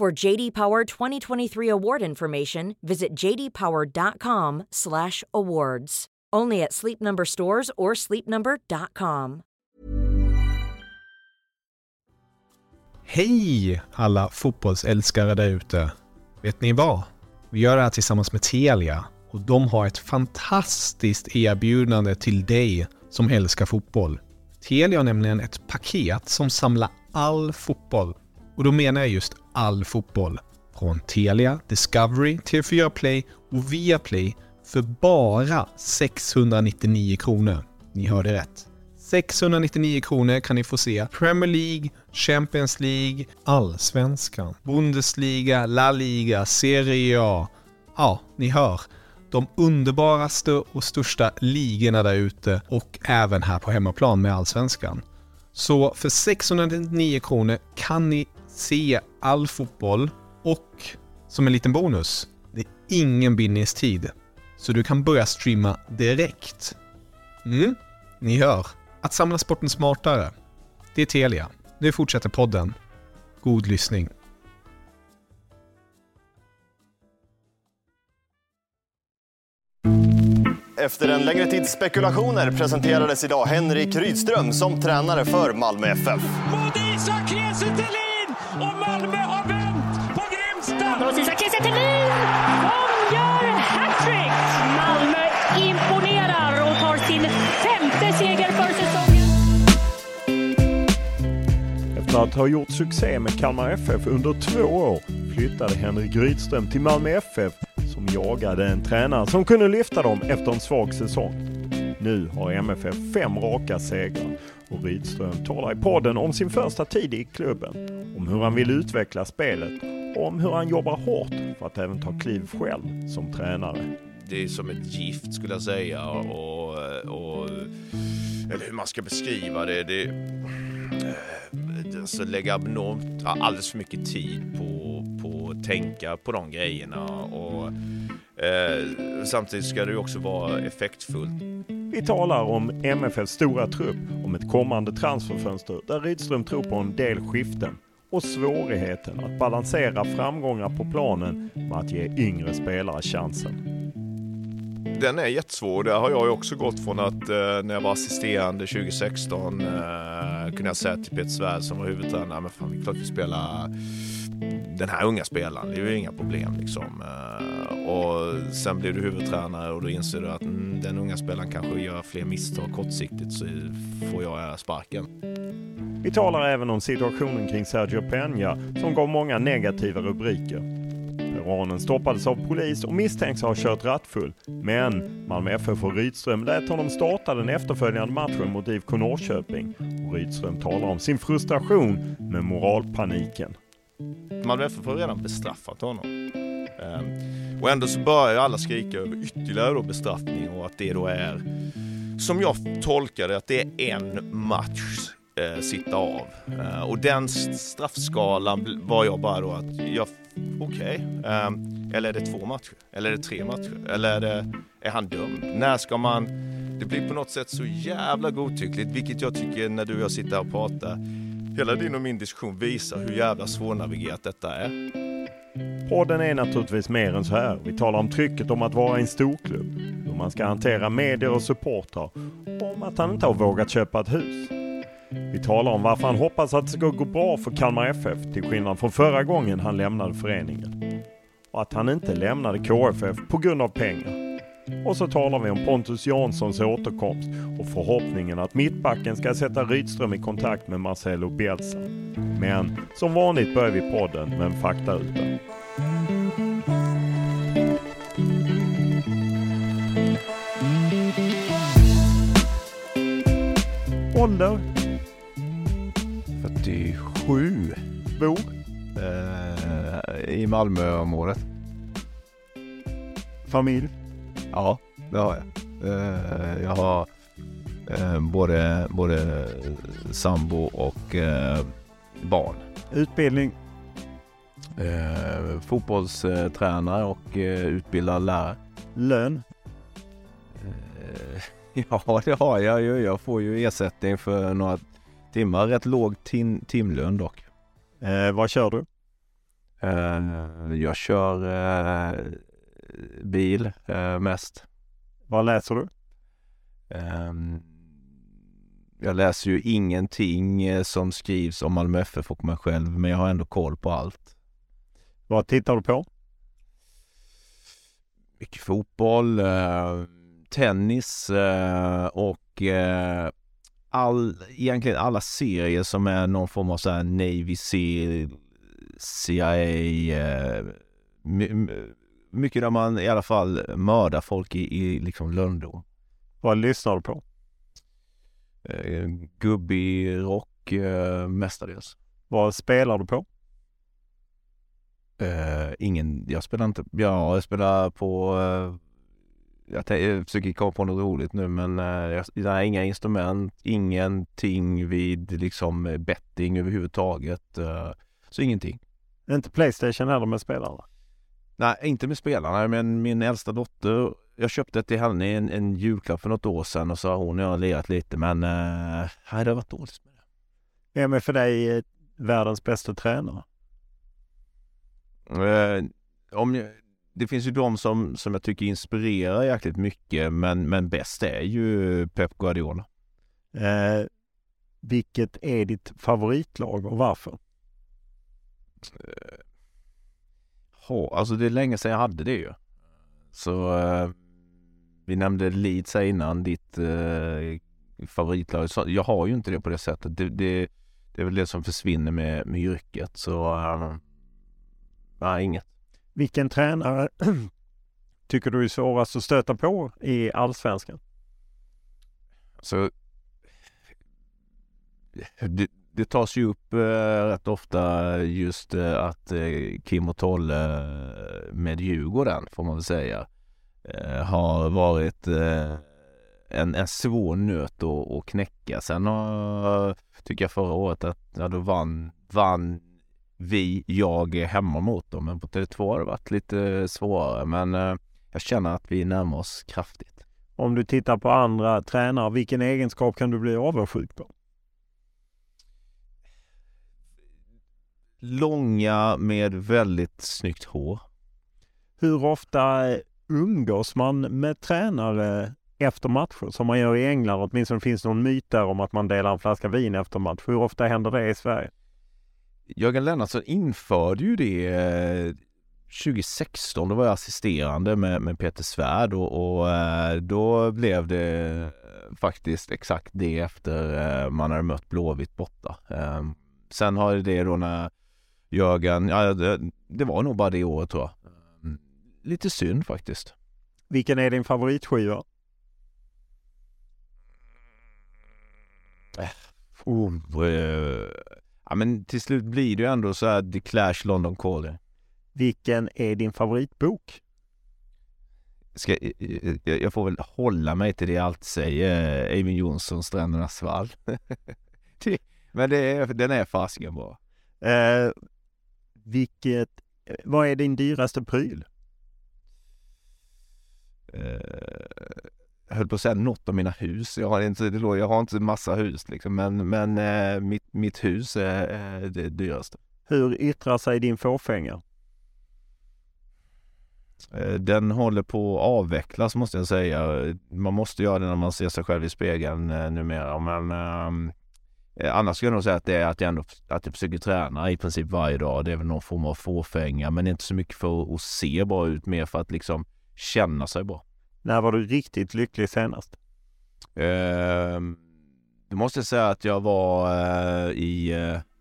For JD Power 2023 award information, visit jdpower.com/awards. Only at Sleep Number stores or sleepnumber.com. Hej alla fotbollsälskare där ute. Vet ni vad? Vi gör det här tillsammans med Telia och de har ett fantastiskt erbjudande till dig som älskar fotboll. Telia har nämligen ett paket som samlar all fotboll, och då menar jag just all fotboll från Telia, Discovery, TV4 Play och Viaplay för bara 699 kronor. Ni hörde rätt. 699 kronor kan ni få se Premier League, Champions League, Allsvenskan, Bundesliga, La Liga, Serie A. Ja, ni hör. De underbaraste och största ligorna där ute och även här på hemmaplan med Allsvenskan. Så för 699 kronor kan ni se all fotboll, och som en liten bonus, det är ingen bindningstid. Så du kan börja streama direkt. Ni hör. Att samla sporten smartare. Det är Telia. Nu fortsätter podden. God lyssning. Efter en längre tids spekulationer presenterades idag Henrik Rydström som tränare för Malmö FF. Och Malmö har vänt på Grimstad. Och sista Kristiansen gör hattrick. Malmö imponerar och tar sin femte seger för säsongen. Efter att ha gjort succé med Kalmar FF under 2 år flyttade Henrik Rydström till Malmö FF som jagade en tränare som kunde lyfta dem efter en svag säsong. Nu har MFF 5 raka segrar. Och Rydström talar i podden om sin första tid i klubben, om hur han vill utveckla spelet och om hur han jobbar hårt för att även ta kliv själv som tränare. Det är som ett gift skulle jag säga, och eller hur man ska beskriva det. Det lägger abnormt, alldeles för mycket tid på att tänka på de grejerna, och samtidigt ska det också vara effektfullt. Vi talar om MFFs stora trupp, om ett kommande transferfönster där Rydström tror på en del skiften och svårigheten att balansera framgångar på planen med att ge yngre spelare chansen. Den är jättesvår. Där har jag ju också gått från att när jag var assisterande 2016 kunde jag säga till Peter Swärd som var huvudtränare, men fan, det är klart vi spelar den här unga spelaren, det är ju inga problem liksom. Och sen blir du huvudtränare och då inser du att den unga spelaren kanske gör fler misstag kortsiktigt, så får jag sparken. Vi talar även om situationen kring Sergio Peña som gav många negativa rubriker. Peruanen stoppades av polis och misstänks ha kört rattfull, men Malmö FF och Rydström lät honom starta den efterföljande matchen mot IK Norrköping, och Rydström talar om sin frustration med moralpaniken. Malmö FF har redan bestraffat honom. Och ändå så börjar alla skrika över ytterligare då bestraffning, och att det då är, som jag tolkade, att det är en match sitta av. Och den straffskalan var jag bara då att eller är det 2 matcher? Eller är det 3 matcher? Eller är han dömd? När ska man... Det blir på något sätt så jävla godtyckligt, vilket jag tycker när du och jag sitter och pratar. Hela din och min diskussion visar hur jävla svårnavigerat detta är. Podden är naturligtvis mer än så här. Vi talar om trycket om att vara en storklubb, hur man ska hantera medier och supportrar, om att han inte har vågat köpa ett hus. Vi talar om varför han hoppas att det ska gå bra för Kalmar FF till skillnad från förra gången han lämnade föreningen. Och att han inte lämnade KFF på grund av pengar. Och så talar vi om Pontus Janssons återkomst och förhoppningen att mittbacken ska sätta Rydström i kontakt med Marcelo Bielsa. Men som vanligt börjar vi podden med en faktaruta. Ålder? 47. Bor? i Malmö om året? Familj? Ja, det har jag. Jag har både sambo och barn. Utbildning? Fotbollstränare och utbildad lärare. Lön? Ja, det har jag ju. Jag får ju ersättning för några timmar. Rätt låg timlön dock. Vad kör du? Jag kör bil mest. Vad läser du? Jag läser ju ingenting som skrivs om Malmö FF och mig själv, men jag har ändå koll på allt. Vad tittar du på? Mycket fotboll, tennis och egentligen alla serier som är någon form av så här Navy Seal, CIA, mycket där man i alla fall mördar folk i liksom London. Vad lyssnar du på? Gubbi rock mestadels. Vad spelar du på? Ingen, jag spelar inte. Ja, jag spelar på jag försöker komma på något roligt nu, men jag inga instrument, ingenting vid liksom betting överhuvudtaget, så ingenting. Inte PlayStation heller med spelarna? Nej, inte med spelarna, men min äldsta dotter, jag köpte till henne en julklapp för något år sedan och så har hon och jag har lirat lite, men nej, det har varit dåligt med det. Är med för dig världens bästa tränare? Det finns ju de som jag tycker inspirerar jäkligt mycket, men bäst är ju Pep Guardiola. Vilket är ditt favoritlag och varför? Alltså det är länge sedan jag hade det ju. Så vi nämnde Leeds innan, ditt favoritlag. Så jag har ju inte det på det sättet. Det är väl det som försvinner med yrket. Så nej, inget. Vilken tränare tycker du är svårast att stöta på i allsvenskan? Så det tas ju upp rätt ofta just att Kim och Tolle med Djurgården, får man väl säga, har varit en svår nöt att knäcka. Sen tycker jag förra året att ja, då vann jag är hemma mot dem, men på Tele2 har det varit lite svårare, men jag känner att vi närmar oss kraftigt. Om du tittar på andra tränare, vilken egenskap kan du bli avundsjuk på? Långa med väldigt snyggt hår. Hur ofta umgås man med tränare efter matcher som man gör i England? Åtminstone finns någon myt där om att man delar en flaska vin efter match. Hur ofta händer det i Sverige? Jögan Lennart införde ju det 2016, då var jag assisterande med Peter Swärd och då blev det faktiskt exakt det efter man hade mött Blåvitt borta. Sen har det då när Jögan, ja, det var nog bara det året tror jag. Lite synd faktiskt. Vilken är din favoritskiva? Ja, men till slut blir det ju ändå så här The Clash, London Calling. Vilken är din favoritbok? Jag får väl hålla mig till det jag alltid säger. Eivind Jonssons Strändernas vall. Men den är fasken bra. Vad är din dyraste pryl? Jag höll på att säga något av mina hus. Jag har inte en massa hus liksom, men mitt hus är det dyraste. Hur yttrar sig din fåfänga? Den håller på att avvecklas, måste jag säga. Man måste göra det när man ser sig själv i spegeln numera. Men annars skulle jag nog säga att det är att jag försöker träna i princip varje dag. Det är väl någon form av fåfänga, men inte så mycket för att se bra ut, mer för att liksom känna sig bra. När var du riktigt lycklig senast? Du måste säga att jag var i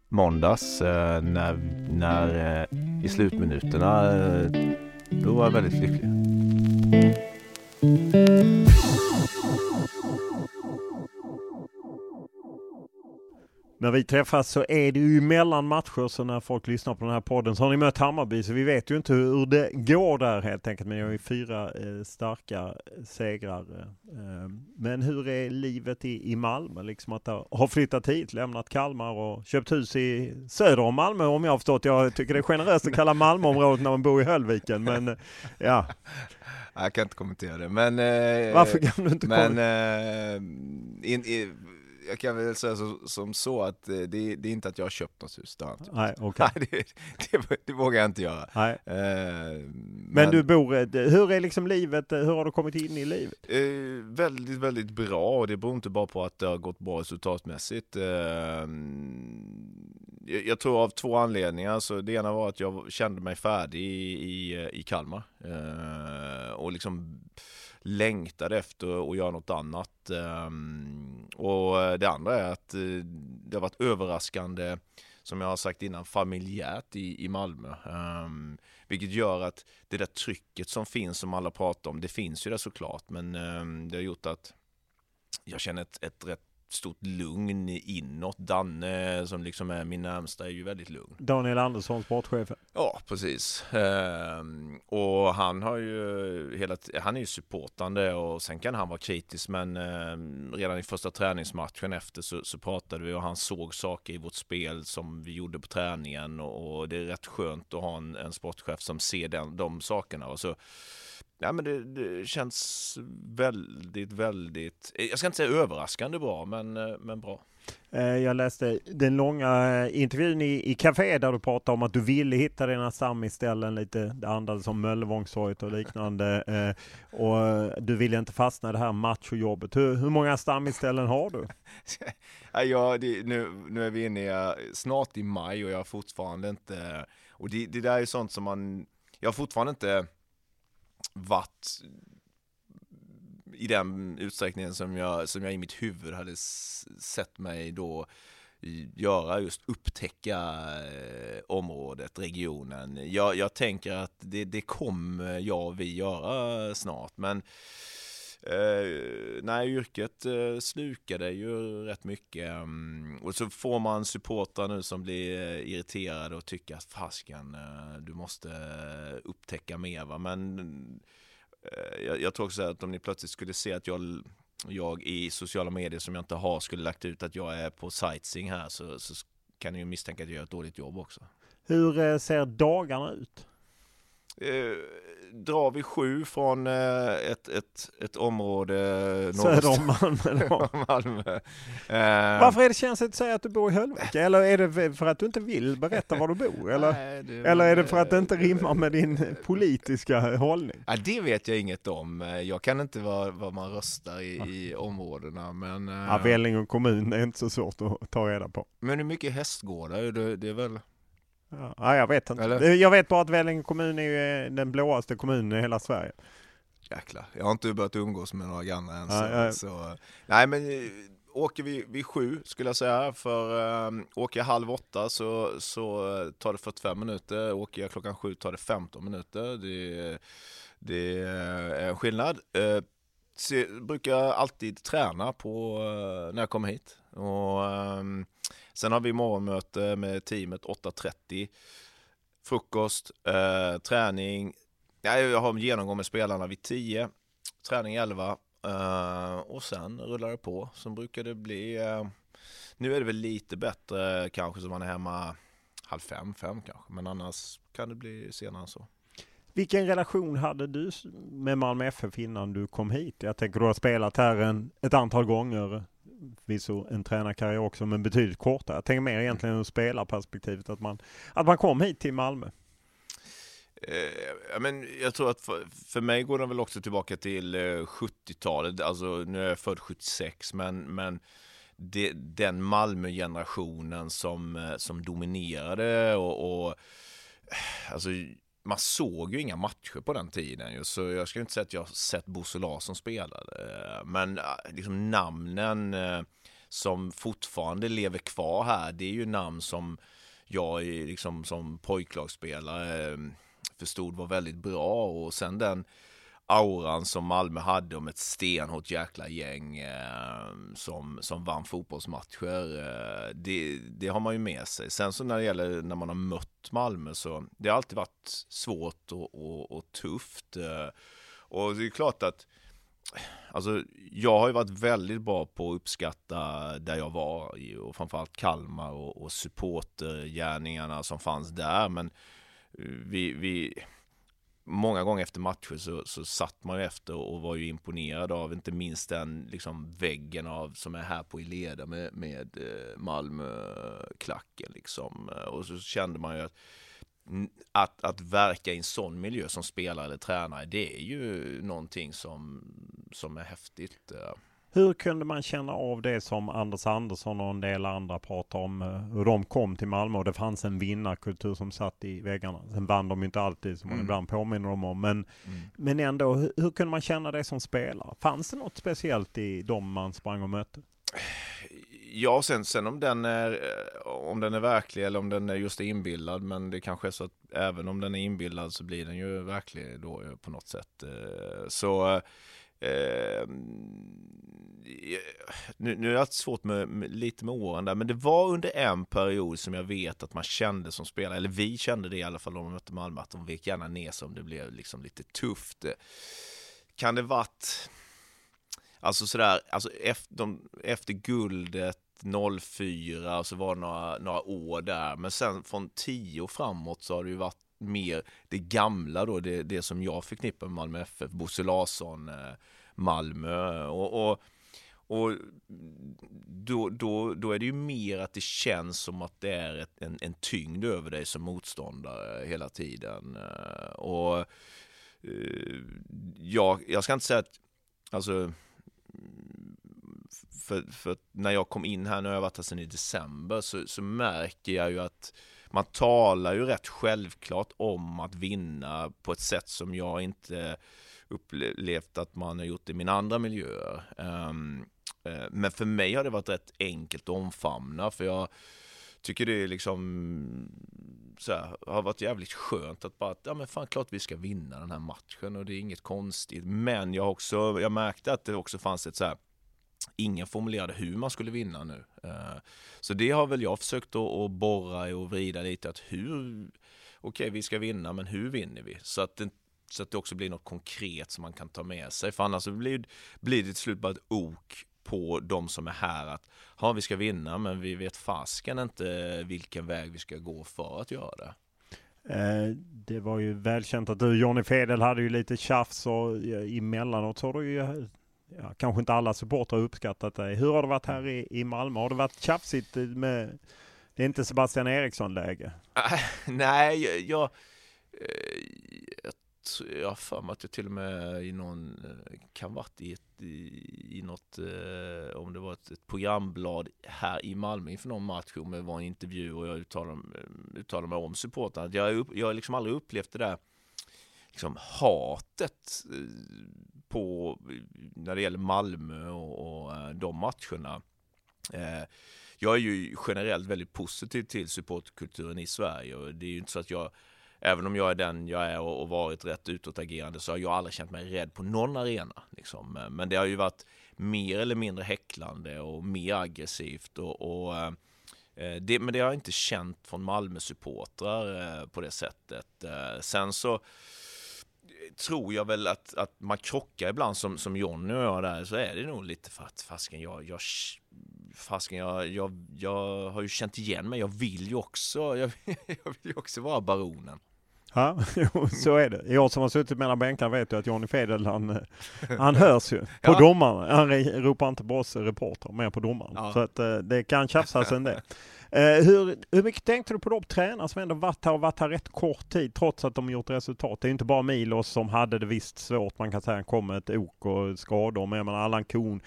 måndags när i slutminuterna. Då var jag väldigt lycklig. När vi träffas så är det ju mellan matcher, så när folk lyssnar på den här podden så har ni mött Hammarby, så vi vet ju inte hur det går där helt enkelt, men jag har ju 4 starka segrar. Men hur är livet i Malmö? Liksom att ha flyttat hit, lämnat Kalmar och köpt hus i söder om Malmö, om jag har förstått. Jag tycker det är generöst att kalla Malmöområdet när man bor i Höllviken, men ja. Jag kan inte kommentera det. Men, varför kan du inte kommentera? Jag kan väl säga så att det är inte att jag har köpt något hus. Nej, okej. Okay. Det vågar jag inte göra. Nej. Men du bor... Hur är liksom livet? Hur har du kommit in i livet? Väldigt, väldigt bra. Och det beror inte bara på att det har gått bra resultatmässigt. Jag tror av 2 anledningar. Så det ena var att jag kände mig färdig i Kalmar. Och liksom... längtade efter att göra något annat, och det andra är att det har varit överraskande, som jag har sagt innan, familjärt i Malmö, vilket gör att det där trycket som finns, som alla pratar om, det finns ju där såklart, men det har gjort att jag känner ett rätt stort lugn inåt. Danne, som liksom är min närmsta, är ju väldigt lugn. Daniel Andersson, sportchef. Ja, precis. Och han har ju han är ju supportande, och sen kan han vara kritisk, men redan i första träningsmatchen efter så pratade vi, och han såg saker i vårt spel som vi gjorde på träningen, och det är rätt skönt att ha en sportchef som ser de sakerna. Och så ja, men det känns väldigt, väldigt... Jag ska inte säga överraskande bra, men bra. Jag läste den långa intervjun i Café där du pratade om att du ville hitta dina stammisställen lite. Det andades som Möllevångstorget och liknande. Och du ville inte fastna i det här machojobbet. Hur många stammisställen har du? Ja, nu är vi inne snart i maj, och jag har fortfarande inte... Och det där är sånt som man... Jag har fortfarande inte... varit i den utsträckningen som jag i mitt huvud hade sett mig då göra, just upptäcka området, regionen. Jag tänker att det kommer jag och vi göra snart, men nej, yrket slukade ju rätt mycket, och så får man supportrar nu som blir irriterade och tycker att fasken, du måste upptäcka mer, va? Men jag tror också att om ni plötsligt skulle se att jag i sociala medier som jag inte har skulle lagt ut att jag är på sightseeing här, så kan ni ju misstänka att jag gör ett dåligt jobb också. Hur ser dagarna ut? Drar vi 7 från ett område söder om Malmö. Varför är det känsligt att säga att du bor i Höllviken? Eller är det för att du inte vill berätta var du bor? Eller, nej, eller är det för att det inte rimmar med din politiska hållning? Ja, det vet jag inget om. Jag kan inte vad man röstar i områdena. Men, ja, Vellinge kommun är inte så svårt att ta reda på. Men hur mycket hästgårdar? Det är väl... Ja, jag vet inte. Eller? Jag vet bara att Vellinge kommun är ju den blåaste kommunen i hela Sverige. Jäklar, jag har inte börjat umgås med några grannar än. Så, nej, men åker vi vid 7 skulle jag säga. För åker jag 7:30 så tar det 45 minuter. Åker jag 7:00 tar det 15 minuter. Det är en skillnad. Jag brukar alltid träna på när jag kommer hit. Och sen har vi morgonmöte med teamet 8:30, frukost, träning. Jag har genomgång med spelarna vid 10, träning 11, och sen rullar det på. Sen brukar det bli, nu är det väl lite bättre kanske, som man är hemma 4:30, 5 kanske, men annars kan det bli senare än så. Vilken relation hade du med Malmö FF innan du kom hit? Jag tänker du har spelat här ett antal gånger. Visst, en tränarkarriär också, men betydligt kortare. Jag tänker mer egentligen ur spelarperspektivet att man kom hit till Malmö. Men jag tror att för mig går den väl också tillbaka till 70-talet. Alltså, nu är jag född 76, men den Malmö-generationen som dominerade, och alltså, man såg ju inga matcher på den tiden ju, så jag skulle inte säga att jag har sett Bosse Larsson spela, men liksom namnen som fortfarande lever kvar här, det är ju namn som jag liksom som pojklagsspelare förstod var väldigt bra, och sen den auran som Malmö hade om ett stenhårt jäkla gäng som vann fotbollsmatcher, det har man ju med sig. Sen så när det gäller när man har mött Malmö, så det har alltid varit svårt och tufft. Och det är klart att alltså, jag har ju varit väldigt bra på att uppskatta där jag var, och framförallt Kalmar och supportergärningarna som fanns där, men vi många gånger efter matcher så satt man ju efter och var ju imponerad av inte minst den liksom väggen av som är här på i leda med Malmöklacken liksom. Och så kände man ju att verka i en sån miljö som spelare eller tränare, det är ju någonting som är häftigt. Hur kunde man känna av det som Anders Andersson och en del andra pratade om, hur de kom till Malmö och det fanns en vinnarkultur som satt i väggarna? Sen vann de ju inte alltid, som man ibland påminner dem om, men ändå, hur kunde man känna det som spelare? Fanns det något speciellt i dem man sprang och mötte? Ja, sen om den är verklig eller om den är just inbillad, men det kanske är så att även om den är inbillad så blir den ju verklig då på något sätt. Så nu är det svårt med lite med åren där, men det var under en period som jag vet att man kände som spelare, eller vi kände det i alla fall om man mötte Malmö, att de vek gärna ner sig om det blev liksom lite tufft. Kan det varit alltså sådär, alltså efter guldet 04 så var det några år där, men sen från 10 och framåt så har det ju varit mer det gamla då, det som jag förknippar med Malmö FF, Bosse Larsson, Malmö, och då är det ju mer att det känns som att det är en tyngd över dig som motståndare hela tiden. Och jag ska inte säga att alltså, för när jag kom in här, nu har jag varit här sedan i december, så märker jag ju att man talar ju rätt självklart om att vinna på ett sätt som jag inte upplevt att man har gjort i mina andra miljöer. Men för mig har det varit rätt enkelt att omfamna, för jag tycker det är liksom så här, har varit jävligt skönt att bara, ja men fan, klart vi ska vinna den här matchen och det är inget konstigt. Men jag märkte att det också fanns ett så här, ingen formulerade hur man skulle vinna nu. Så det har väl jag försökt att borra och vrida lite, att okej, vi ska vinna, men hur vinner vi? Så att det också blir något konkret som man kan ta med sig. För annars blir det till slut bara ett ok på de som är här, att vi ska vinna, men vi vet fasken inte vilken väg vi ska gå för att göra det. Det var ju välkänt att du, Johnny Fedel, hade ju lite tjafs och emellanåt så har du ju, ja, kanske inte alla supportrar uppskattat dig. Hur har det varit här i Malmö? Har det varit tjafsigt med, det är inte Sebastian Eriksson-läge? Nej, jag har för mig att jag till och med i någon kan vara i något, om det var ett programblad här i Malmö inför någon match, om det var en intervju och jag uttalade mig om supporten. Jag har liksom aldrig upplevt det där liksom hatet på när det gäller Malmö och de matcherna. Jag är ju generellt väldigt positiv till supportkulturen i Sverige, och det är ju inte så att jag, även om jag är den jag är och varit rätt utåtagerande, så har jag aldrig känt mig rädd på någon arena. Liksom. Men det har ju varit mer eller mindre häcklande och mer aggressivt. Men det har jag inte känt från Malmö-supportrar på det sättet. Sen så tror jag väl att man krockar ibland, som Johnny och jag där, så är det nog lite för att fasken jag har ju känt igen mig, jag vill ju också vara baronen. Ja, så är det. Jag som har suttit mellan bänkarna vet ju att Johnny Fedel, han hörs ju på domaren. Han ropar inte på oss reporter, men på domaren. Ja. Så att det kan tjafsas en del. Hur mycket tänkte du på de tränare som ändå varit här rätt kort tid trots att de gjort resultat? Det är inte bara Milos som hade det visst svårt. Man kan säga han kom ett ok och skador. Men jag menar, Allan Kuhn,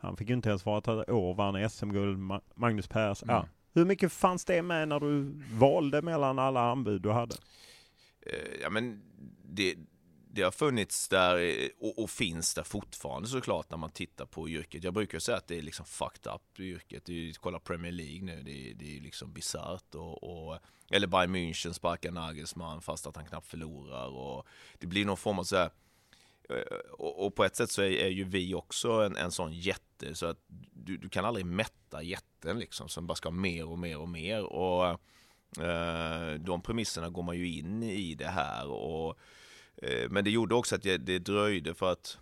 han fick ju inte ens vara att ett år, vann SM-guld, Magnus Pers. Mm. Ja. Hur mycket fanns det med när du valde mellan alla anbud du hade? Ja, men det har funnits där och finns där fortfarande såklart när man tittar på yrket. Jag brukar säga att det är liksom fucked up yrket. Kolla Premier League nu, det är liksom bizarrt. Eller Bayern München sparkar Nagelsmann fast att han knappt förlorar. Och det blir någon form av så här, Och på ett sätt så är ju vi också en sån jätte, så att du kan aldrig mätta jätten liksom, som bara ska mer och mer och mer. Och de premisserna går man ju in i det här. Och, men det gjorde också att det dröjde, för att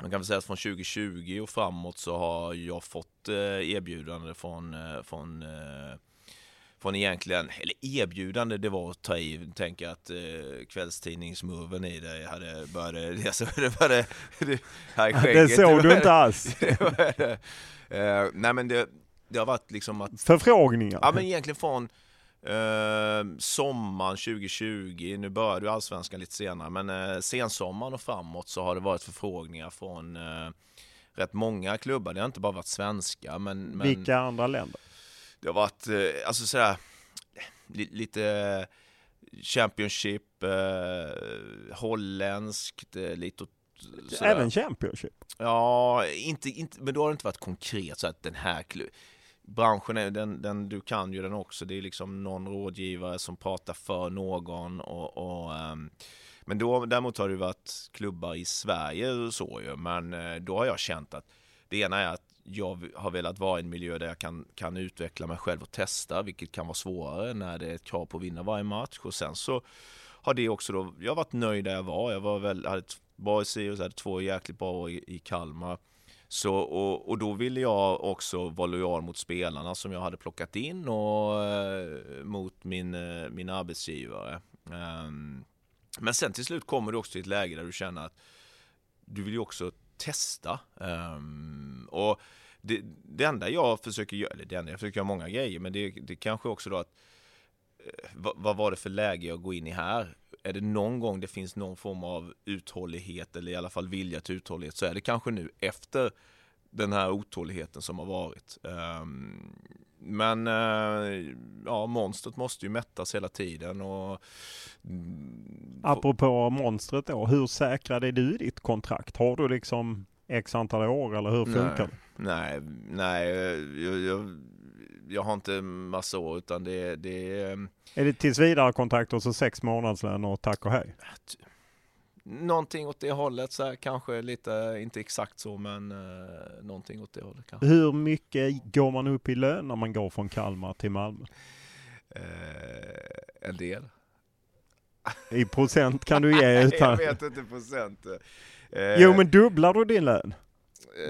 man kan väl säga att från 2020 och framåt så har jag fått erbjudande från egentligen, eller erbjudande det var att ta i, tänka att kvällstidningsmurven i dig hade börjat, alltså det var det här skägget. Det såg du inte alls. Nej, men det har varit liksom att... Förfrågningar. Ja, men egentligen från sommaren 2020, nu började ju allsvenskan lite senare, men sensommaren och framåt så har det varit förfrågningar från rätt många klubbar. Det har inte bara varit svenska, men... Vilka andra länder? Det har varit alltså sådär, lite Championship, holländskt, lite sådär. Även Championship? Ja, inte, men då har det inte varit konkret så att den här branschen, är, den, du kan ju den också. Det är liksom någon rådgivare som pratar för någon. Men då, däremot har det varit klubbar i Sverige och så ju. Men då har jag känt att det ena är att jag har velat vara i en miljö där jag kan utveckla mig själv och testa, vilket kan vara svårare när det är ett krav på att vinna varje match. Och sen så har det också då, jag har varit nöjd där jag var. Jag var väl, hade ett bra i Sirius, hade två jäkligt bra år i Kalmar. Så, och då ville jag också vara lojal mot spelarna som jag hade plockat in och mot min arbetsgivare. Men sen till slut kommer du också till ett läge där du känner att du vill ju också testa. Och det enda jag försöker göra, eller det enda jag försöker göra många grejer, men det kanske också då att vad var det för läge jag går in i här? Är det någon gång det finns någon form av uthållighet, eller i alla fall vilja till uthållighet, så är det kanske nu efter den här otåligheten som har varit. Men ja, monstret måste ju mättas hela tiden. Och... Apropå monstret då, hur säkrad är du i ditt kontrakt? Har du liksom x antal år, eller hur funkar det? Nej, jag har inte massa år, utan det är det tills vidare kontrakt och så 6 månadslön och tack och hej? Någonting åt det hållet, så här, kanske lite, inte exakt så, men någonting åt det hållet kanske. Hur mycket går man upp i lön när man går från Kalmar till Malmö? En del. I procent kan du ge utan... Jag vet inte procent. Jo, men dubblar du din lön?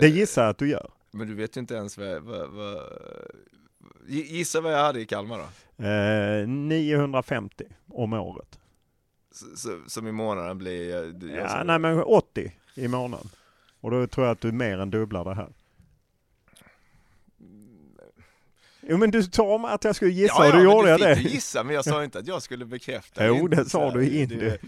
Det gissar jag att du gör. Men du vet ju inte ens vad... Gissa vad jag hade i Kalmar då? 950 om året. Som i månaden blir... nej, men 80 i månaden. Och då tror jag att du mer än dubblar det här. Jo, men du sa om att jag skulle gissa, och du gjorde det. Du gissa, men jag sa inte att jag skulle bekräfta. Jo, det sa du inte.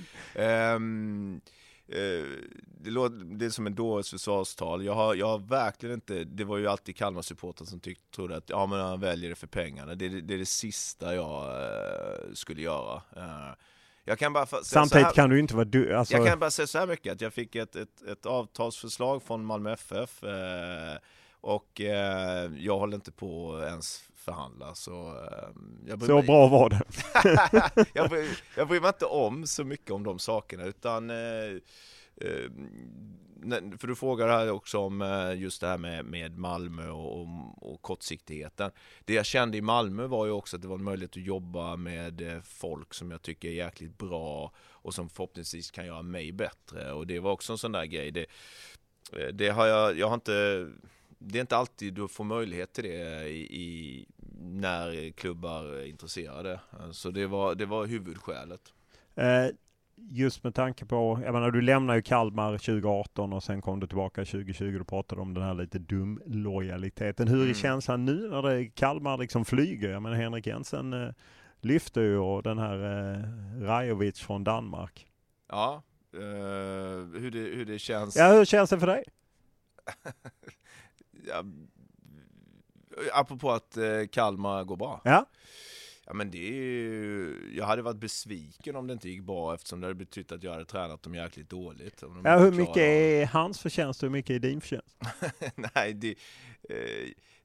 Det är som en dåres försvarstal. Jag har verkligen inte... Det var ju alltid Kalmar-supporten som trodde att ja, men han väljer det för pengarna. Det är det sista jag skulle göra. Jag kan bara samtidigt här, kan du inte vara du. Alltså... Jag kan bara säga så här mycket, att jag fick ett avtalsförslag från Malmö FF och jag håller inte på ens förhandla, så så bra var det. Jag bryr mig inte om så mycket om de sakerna, utan för du frågar här också om just det här med Malmö och kortsiktigheten. Det jag kände i Malmö var ju också att det var en möjlighet att jobba med folk som jag tycker är jäkligt bra och som förhoppningsvis kan göra mig bättre. Och det var också en sån där grej. Det har jag har inte... Det är inte alltid du får möjlighet till det när klubbar är intresserade. Så det var huvudskälet. Just med tanke på, jag menar, du lämnar ju Kalmar 2018 och sen kom du tillbaka 2020 och pratade om den här lite dum lojaliteten. Hur är känslan nu när Kalmar liksom flyger? Jag menar, Henrik Jensen lyfter ju, och den här Rajovic från Danmark. Ja, hur det känns? Ja, hur känns det för dig? Ja, apropå att Kalmar går bra. Ja. Ja, men det är ju, jag hade varit besviken om det inte gick bra, eftersom det hade betytt att jag hade tränat dem jäkligt dåligt. De hur mycket är hans förtjänst och hur mycket är din förtjänst? Nej, det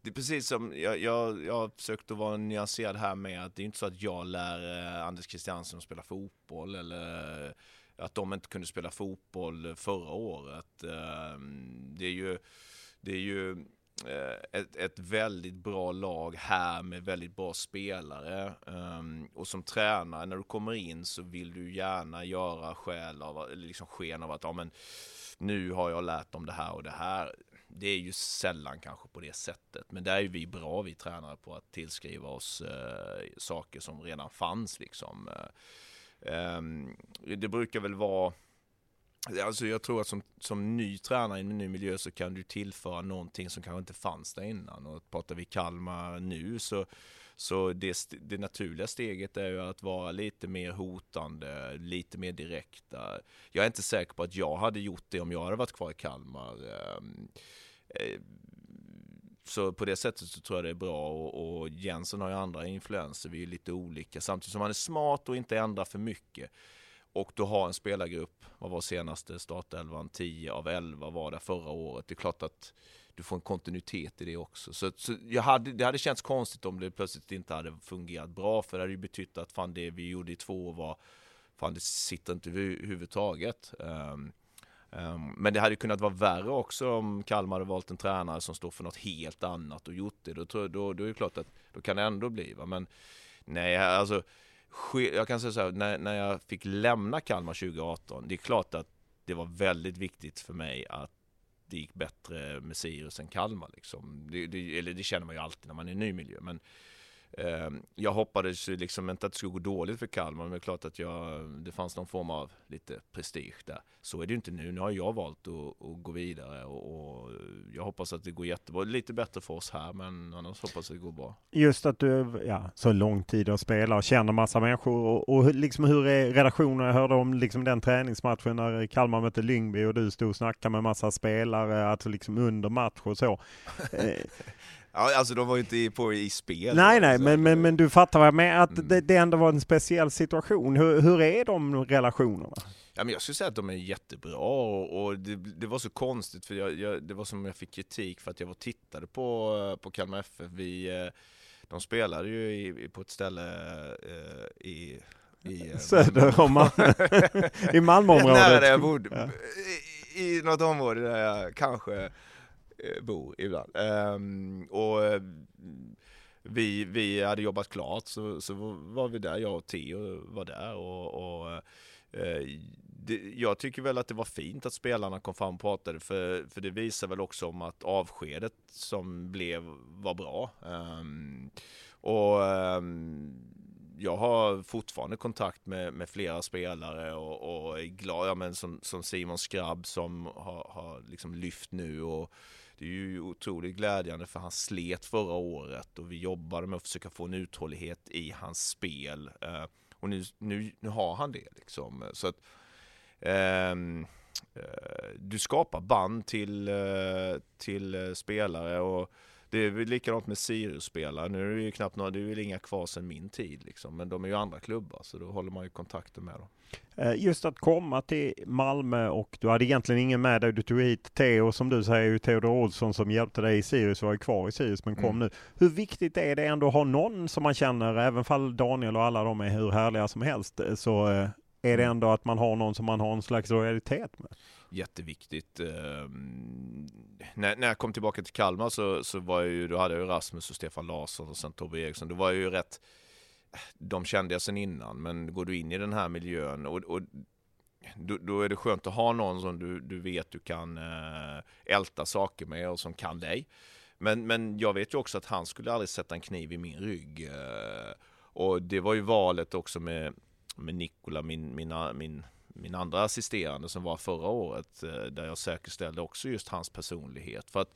är precis som jag har försökt att vara nyanserad här med, att det är inte så att jag lär Anders Kristiansen att spela fotboll eller att de inte kunde spela fotboll förra året. Det är ju ett väldigt bra lag här med väldigt bra spelare, och som tränare när du kommer in så vill du gärna göra sken av att ja, men nu har jag lärt om det här och det här. Det är ju sällan kanske på det sättet, men där är ju vi bra, vi tränare, på att tillskriva oss saker som redan fanns liksom. Det brukar väl vara, alltså jag tror att som ny tränare i en ny miljö så kan du tillföra någonting som kanske inte fanns där innan. Och pratar vi Kalmar nu så det naturliga steget är ju att vara lite mer hotande, lite mer direkta. Jag är inte säker på att jag hade gjort det om jag hade varit kvar i Kalmar. Så på det sättet så tror jag det är bra, och Jensen har ju andra influenser, vi är lite olika. Samtidigt som han är smart och inte ändrar för mycket. Och då har en spelargrupp, vad var senaste startelvan, 10 av 11 var där förra året. Det är klart att du får en kontinuitet i det också. Så det hade känts konstigt om det plötsligt inte hade fungerat bra. För det hade ju betytt att fan, det vi gjorde i 2 år var, fan, det sitter inte huvudtaget. Men det hade kunnat vara värre också om Kalmar hade valt en tränare som står för något helt annat och gjort det. Då är det klart att då kan det ändå bli. Va? Men nej, alltså... Jag kan säga så här, när jag fick lämna Kalmar 2018, det är klart att det var väldigt viktigt för mig att det gick bättre med Sirius än Kalmar liksom. Det känner man ju alltid när man är i ny miljö, men jag hoppades liksom inte att det skulle gå dåligt för Kalmar, men det är klart att det fanns någon form av lite prestige där. Så är det ju inte nu har jag valt att gå vidare, och jag hoppas att det går jättebra, lite bättre för oss här, men annars hoppas att det går bra. Just att du så lång tid att spela och känner massa människor, och liksom hur är redaktionen? Jag hörde om liksom den träningsmatchen när Kalmar mötte Lyngby och du stod och snackade med massa spelare, alltså liksom under match och så. Ja, alltså de var ju inte på i spel. Nej, men du fattar vad jag menar, att det ändå var en speciell situation. Hur är de relationerna? Ja, men jag skulle säga att de är jättebra, och det var så konstigt, för det var som jag fick kritik för att jag var tittade på Kalmar FF. De spelade ju på ett ställe i söder om i Malmöområdet. Nej, jag bodde i något område där jag kanske bor ibland. Och vi hade jobbat klart, så var vi där, jag och Theo var där, jag tycker väl att det var fint att spelarna kom fram och pratade, för det visar väl också om att avskedet som blev var bra. Jag har fortfarande kontakt med flera spelare, och är glad, men som Simon Skrabb som har liksom lyft nu, och det är ju otroligt glädjande, för han slet förra året och vi jobbade med att försöka få en uthållighet i hans spel, och nu har han det liksom. Så att du skapar band till spelare, och det är väl likadant med Sirius-spelare. Nu är det ju knappt några, det är väl inga kvar sedan min tid liksom. Men de är ju andra klubbar, så då håller man ju kontakten med dem. Just att komma till Malmö, och du hade egentligen ingen med dig, du tog hit Theo, som du säger, Theodor Olsson som hjälpte dig i Sirius, var ju kvar i Sirius men kom nu. Hur viktigt är det ändå att ha någon som man känner, även fall Daniel och alla de är hur härliga som helst, så är det ändå att man har någon som man har en slags lojalitet med? Jätteviktigt. När jag kom tillbaka till Kalmar så var jag ju, då hade jag ju Rasmus och Stefan Larsson och sen Tobbe Eriksson. Då var jag ju rätt, de kände jag sen innan, men går du in i den här miljön och då är det skönt att ha någon som du vet du kan älta saker med och som kan dig. Men jag vet ju också att han skulle aldrig sätta en kniv i min rygg. Och det var ju valet också med Nikola, min andra assisterande som var förra året, där jag säkerställde också just hans personlighet. För att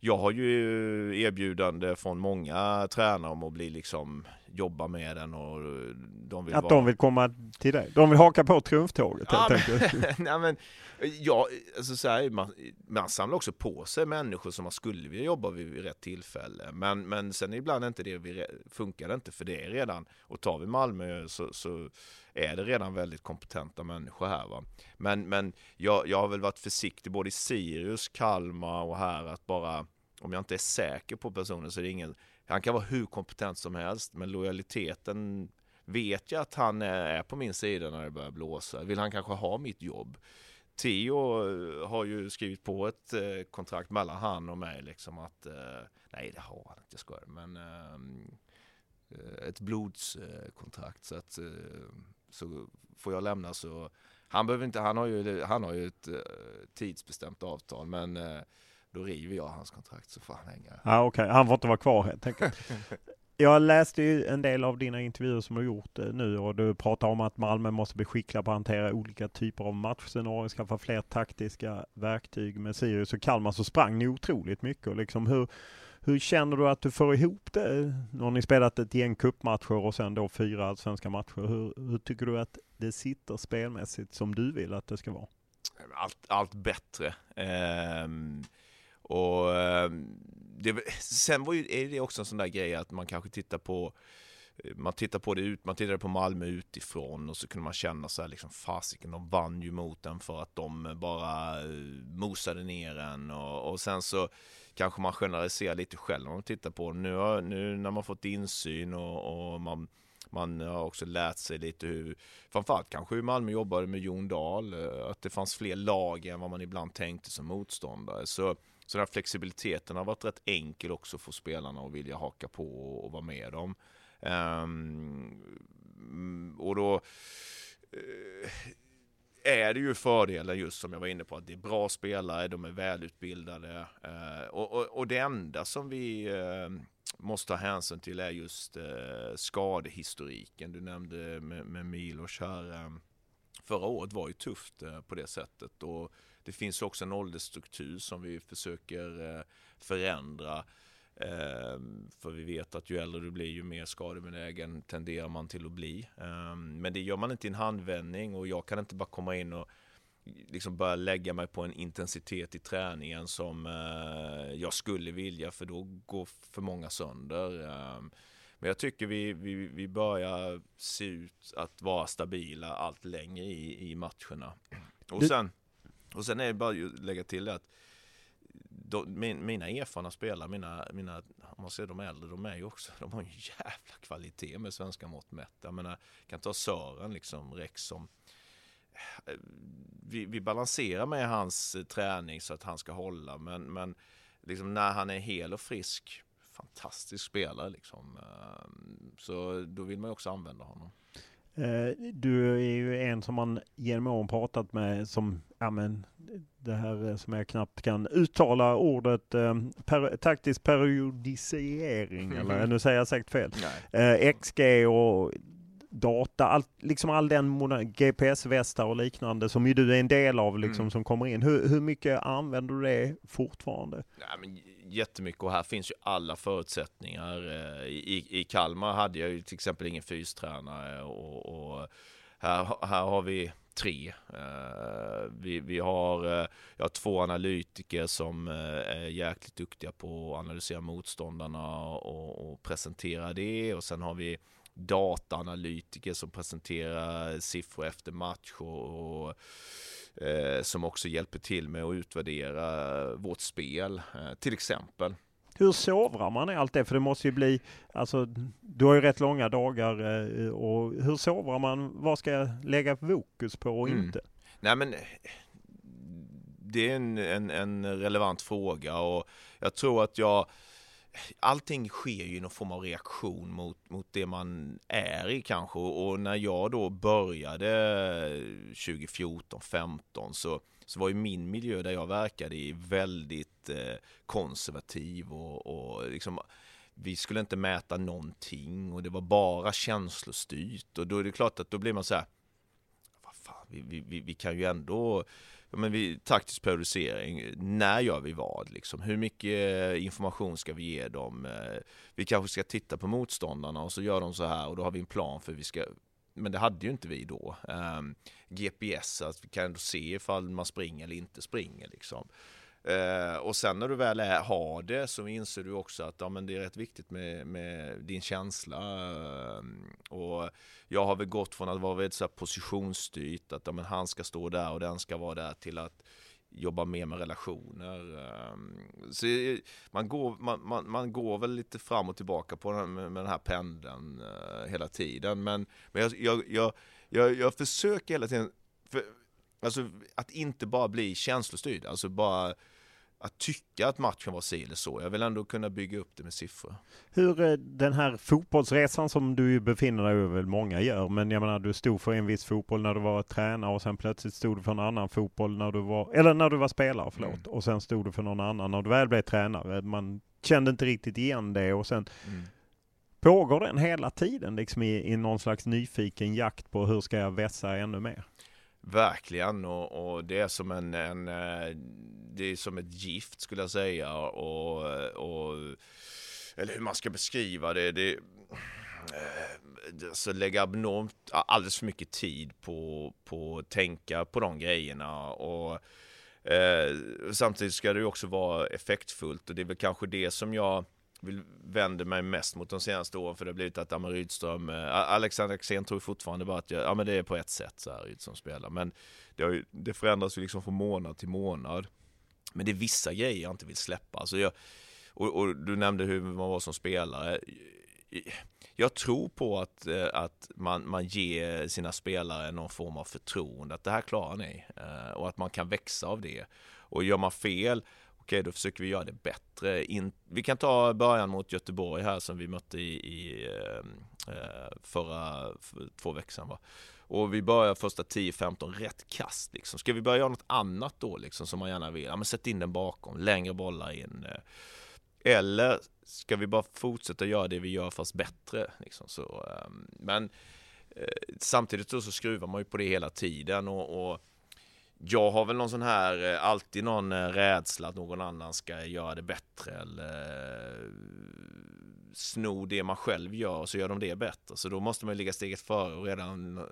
jag har ju erbjudande från många tränare om att bli liksom, jobba med den, och de vill komma till dig. De vill haka på triumftåget. Man samlar också på sig människor som man skulle vilja jobba vid rätt tillfälle. Men sen ibland inte det funkar inte, för det är redan, och tar vi Malmö så är det redan väldigt kompetenta människor här, va? Men jag har väl varit försiktig både i Sirius, Kalmar och här, att bara om jag inte är säker på personen så är det ingen. Han kan vara hur kompetent som helst, men lojaliteten vet jag att han är på min sida när det börjar blåsa? Vill han kanske ha mitt jobb? Theo har ju skrivit på ett kontrakt mellan han och mig liksom att, nej det har han inte, jag skojar, men ett blodskontrakt, så att så får jag lämna, så han behöver inte, han har ju ett tidsbestämt avtal, men då river jag hans kontrakt så får han hänga. Ja, okej, han får inte vara kvar helt enkelt. Jag läste ju en del av dina intervjuer som du har gjort nu, och du pratar om att Malmö måste bli skickliga på att hantera olika typer av matchscenarier, skaffa fler taktiska verktyg. Med Sirius och Kalmar så sprang ni otroligt mycket. Och liksom hur känner du att du får ihop det? Nu har ni spelat ett gäng cupmatcher och sen då 4 allsvenska matcher. Hur tycker du att det sitter spelmässigt som du vill att det ska vara? Allt bättre. Och sen är det också en sån där grej att man kanske tittade på Malmö utifrån, och så kunde man känna så här liksom, fasiken, de vann ju mot den för att de bara mosade ner en, och sen så kanske man generaliserar lite själv när man tittar på nu när man fått insyn, och man har också lärt sig lite hur, framförallt kanske hur Malmö jobbade med Jon Dahl, att det fanns fler lag än vad man ibland tänkte som motståndare, så den här flexibiliteten har varit rätt enkel också för spelarna att vilja haka på och vara med dem. Och då är det ju fördelen, just som jag var inne på, att det är bra spelare, de är välutbildade. Och det enda som vi måste ta hänsyn till är just skadehistoriken. Du nämnde med Milos här. Förra året var ju tufft på det sättet, och det finns också en åldersstruktur som vi försöker förändra, för vi vet att ju äldre du blir, ju mer skadebenägen tenderar man till att bli, men det gör man inte i en handvändning, och jag kan inte bara komma in och liksom börja lägga mig på en intensitet i träningen som jag skulle vilja, för då går för många sönder. Men jag tycker vi börjar se ut att vara stabila allt längre i matcherna. Och sen är det bara att lägga till att mina erfarna spelare, mina, om man ser de äldre, de är ju också, de har en jävla kvalitet med svenska mått mätt. Jag menar, kan ta Sören liksom, Rex, som vi balanserar med hans träning så att han ska hålla, men liksom när han är hel och frisk, fantastisk spelare liksom. Så då vill man också använda honom. Du är ju en som man genom åren pratat med, som, ja men, det här som jag knappt kan uttala ordet, taktisk periodisering, eller nu säger jag säkert fel. XG och data, all den GPS-västar och liknande som ju du är en del av liksom, som kommer in. Hur mycket använder du det fortfarande? Ja, men jättemycket, och här finns ju alla förutsättningar. I Kalmar hade jag ju till exempel ingen fystränare, och här har vi 3. Jag har 2 analytiker som är jäkligt duktiga på att analysera motståndarna och presentera det, och sen har vi dataanalytiker som presenterar siffror efter match och som också hjälper till med att utvärdera vårt spel, till exempel. Hur sovrar man i allt det? För det måste ju bli, alltså, du har ju rätt långa dagar, och hur sovrar man? Vad ska jag lägga fokus på och inte? Nej, men det är en relevant fråga, och jag tror att allting sker ju i någon form av reaktion mot det man är i kanske, och när jag då började 2014-15 så var ju min miljö där jag verkade i väldigt konservativ, och liksom, vi skulle inte mäta någonting, och det var bara känslostyrt, och då är det klart att då blir man så här, vad fan, vi kan ju ändå, men taktisk periodisering, när gör vi vad liksom, hur mycket information ska vi ge dem, vi kanske ska titta på motståndarna och så gör de så här, och då har vi en plan för vi ska, men det hade ju inte vi då. GPS, att vi kan ändå se ifall man springer eller inte springer liksom. Och sen när du väl har det, så inser du också att, ja, men det är rätt viktigt med din känsla, och jag har väl gått från att vara väldigt så här positionsstyrt, att ja, men han ska stå där och den ska vara där, till att jobbar mer med relationer. Så man går väl lite fram och tillbaka på den, med den här pendeln hela tiden. Men jag försöker hela tiden för, alltså, att inte bara bli känslostyrd. Alltså bara att tycka att matchen var si eller så. Jag vill ändå kunna bygga upp det med siffror. Hur den här fotbollsresan som du befinner dig över, många gör, men jag menar, du stod för en viss fotboll när du var tränare och sen plötsligt stod du för en annan fotboll när du var spelare, förlåt. Och sen stod du för någon annan när du väl blev tränare. Man kände inte riktigt igen det och sen pågår den hela tiden liksom i någon slags nyfiken jakt på hur ska jag vässa ännu mer? Verkligen, och det är som det är som ett gift, skulle jag säga, och eller hur man ska beskriva det så lägger abnormt alldeles för mycket tid på att tänka på de grejerna, och samtidigt ska det ju också vara effektfullt, och det är väl kanske det som jag vänder mig mest mot de senaste åren, för det har blivit att Rydström, Alexander Axén tror fortfarande bara att men det är på ett sätt så här Rydström spelar, men det förändras ju liksom från månad till månad, men det är vissa grejer jag inte vill släppa, så och du nämnde hur man var som spelare. Jag tror på att man ger sina spelare någon form av förtroende att det här klarar ni, och att man kan växa av det, och gör man fel, okej, då försöker vi göra det bättre. Vi kan ta början mot Göteborg här som vi mötte i förra 2 veckor sedan. Va? Och vi börjar första 10-15 rätt kast. Liksom. Ska vi börja göra något annat då liksom, som man gärna vill? Ja, men sätt in den bakom, längre bollar in. Eller ska vi bara fortsätta göra det vi gör fast bättre? Liksom, så, men samtidigt så skruvar man ju på det hela tiden, och jag har väl någon sån här, alltid någon rädsla att någon annan ska göra det bättre eller sno det man själv gör, och så gör de det bättre. Så då måste man ligga steget före och redan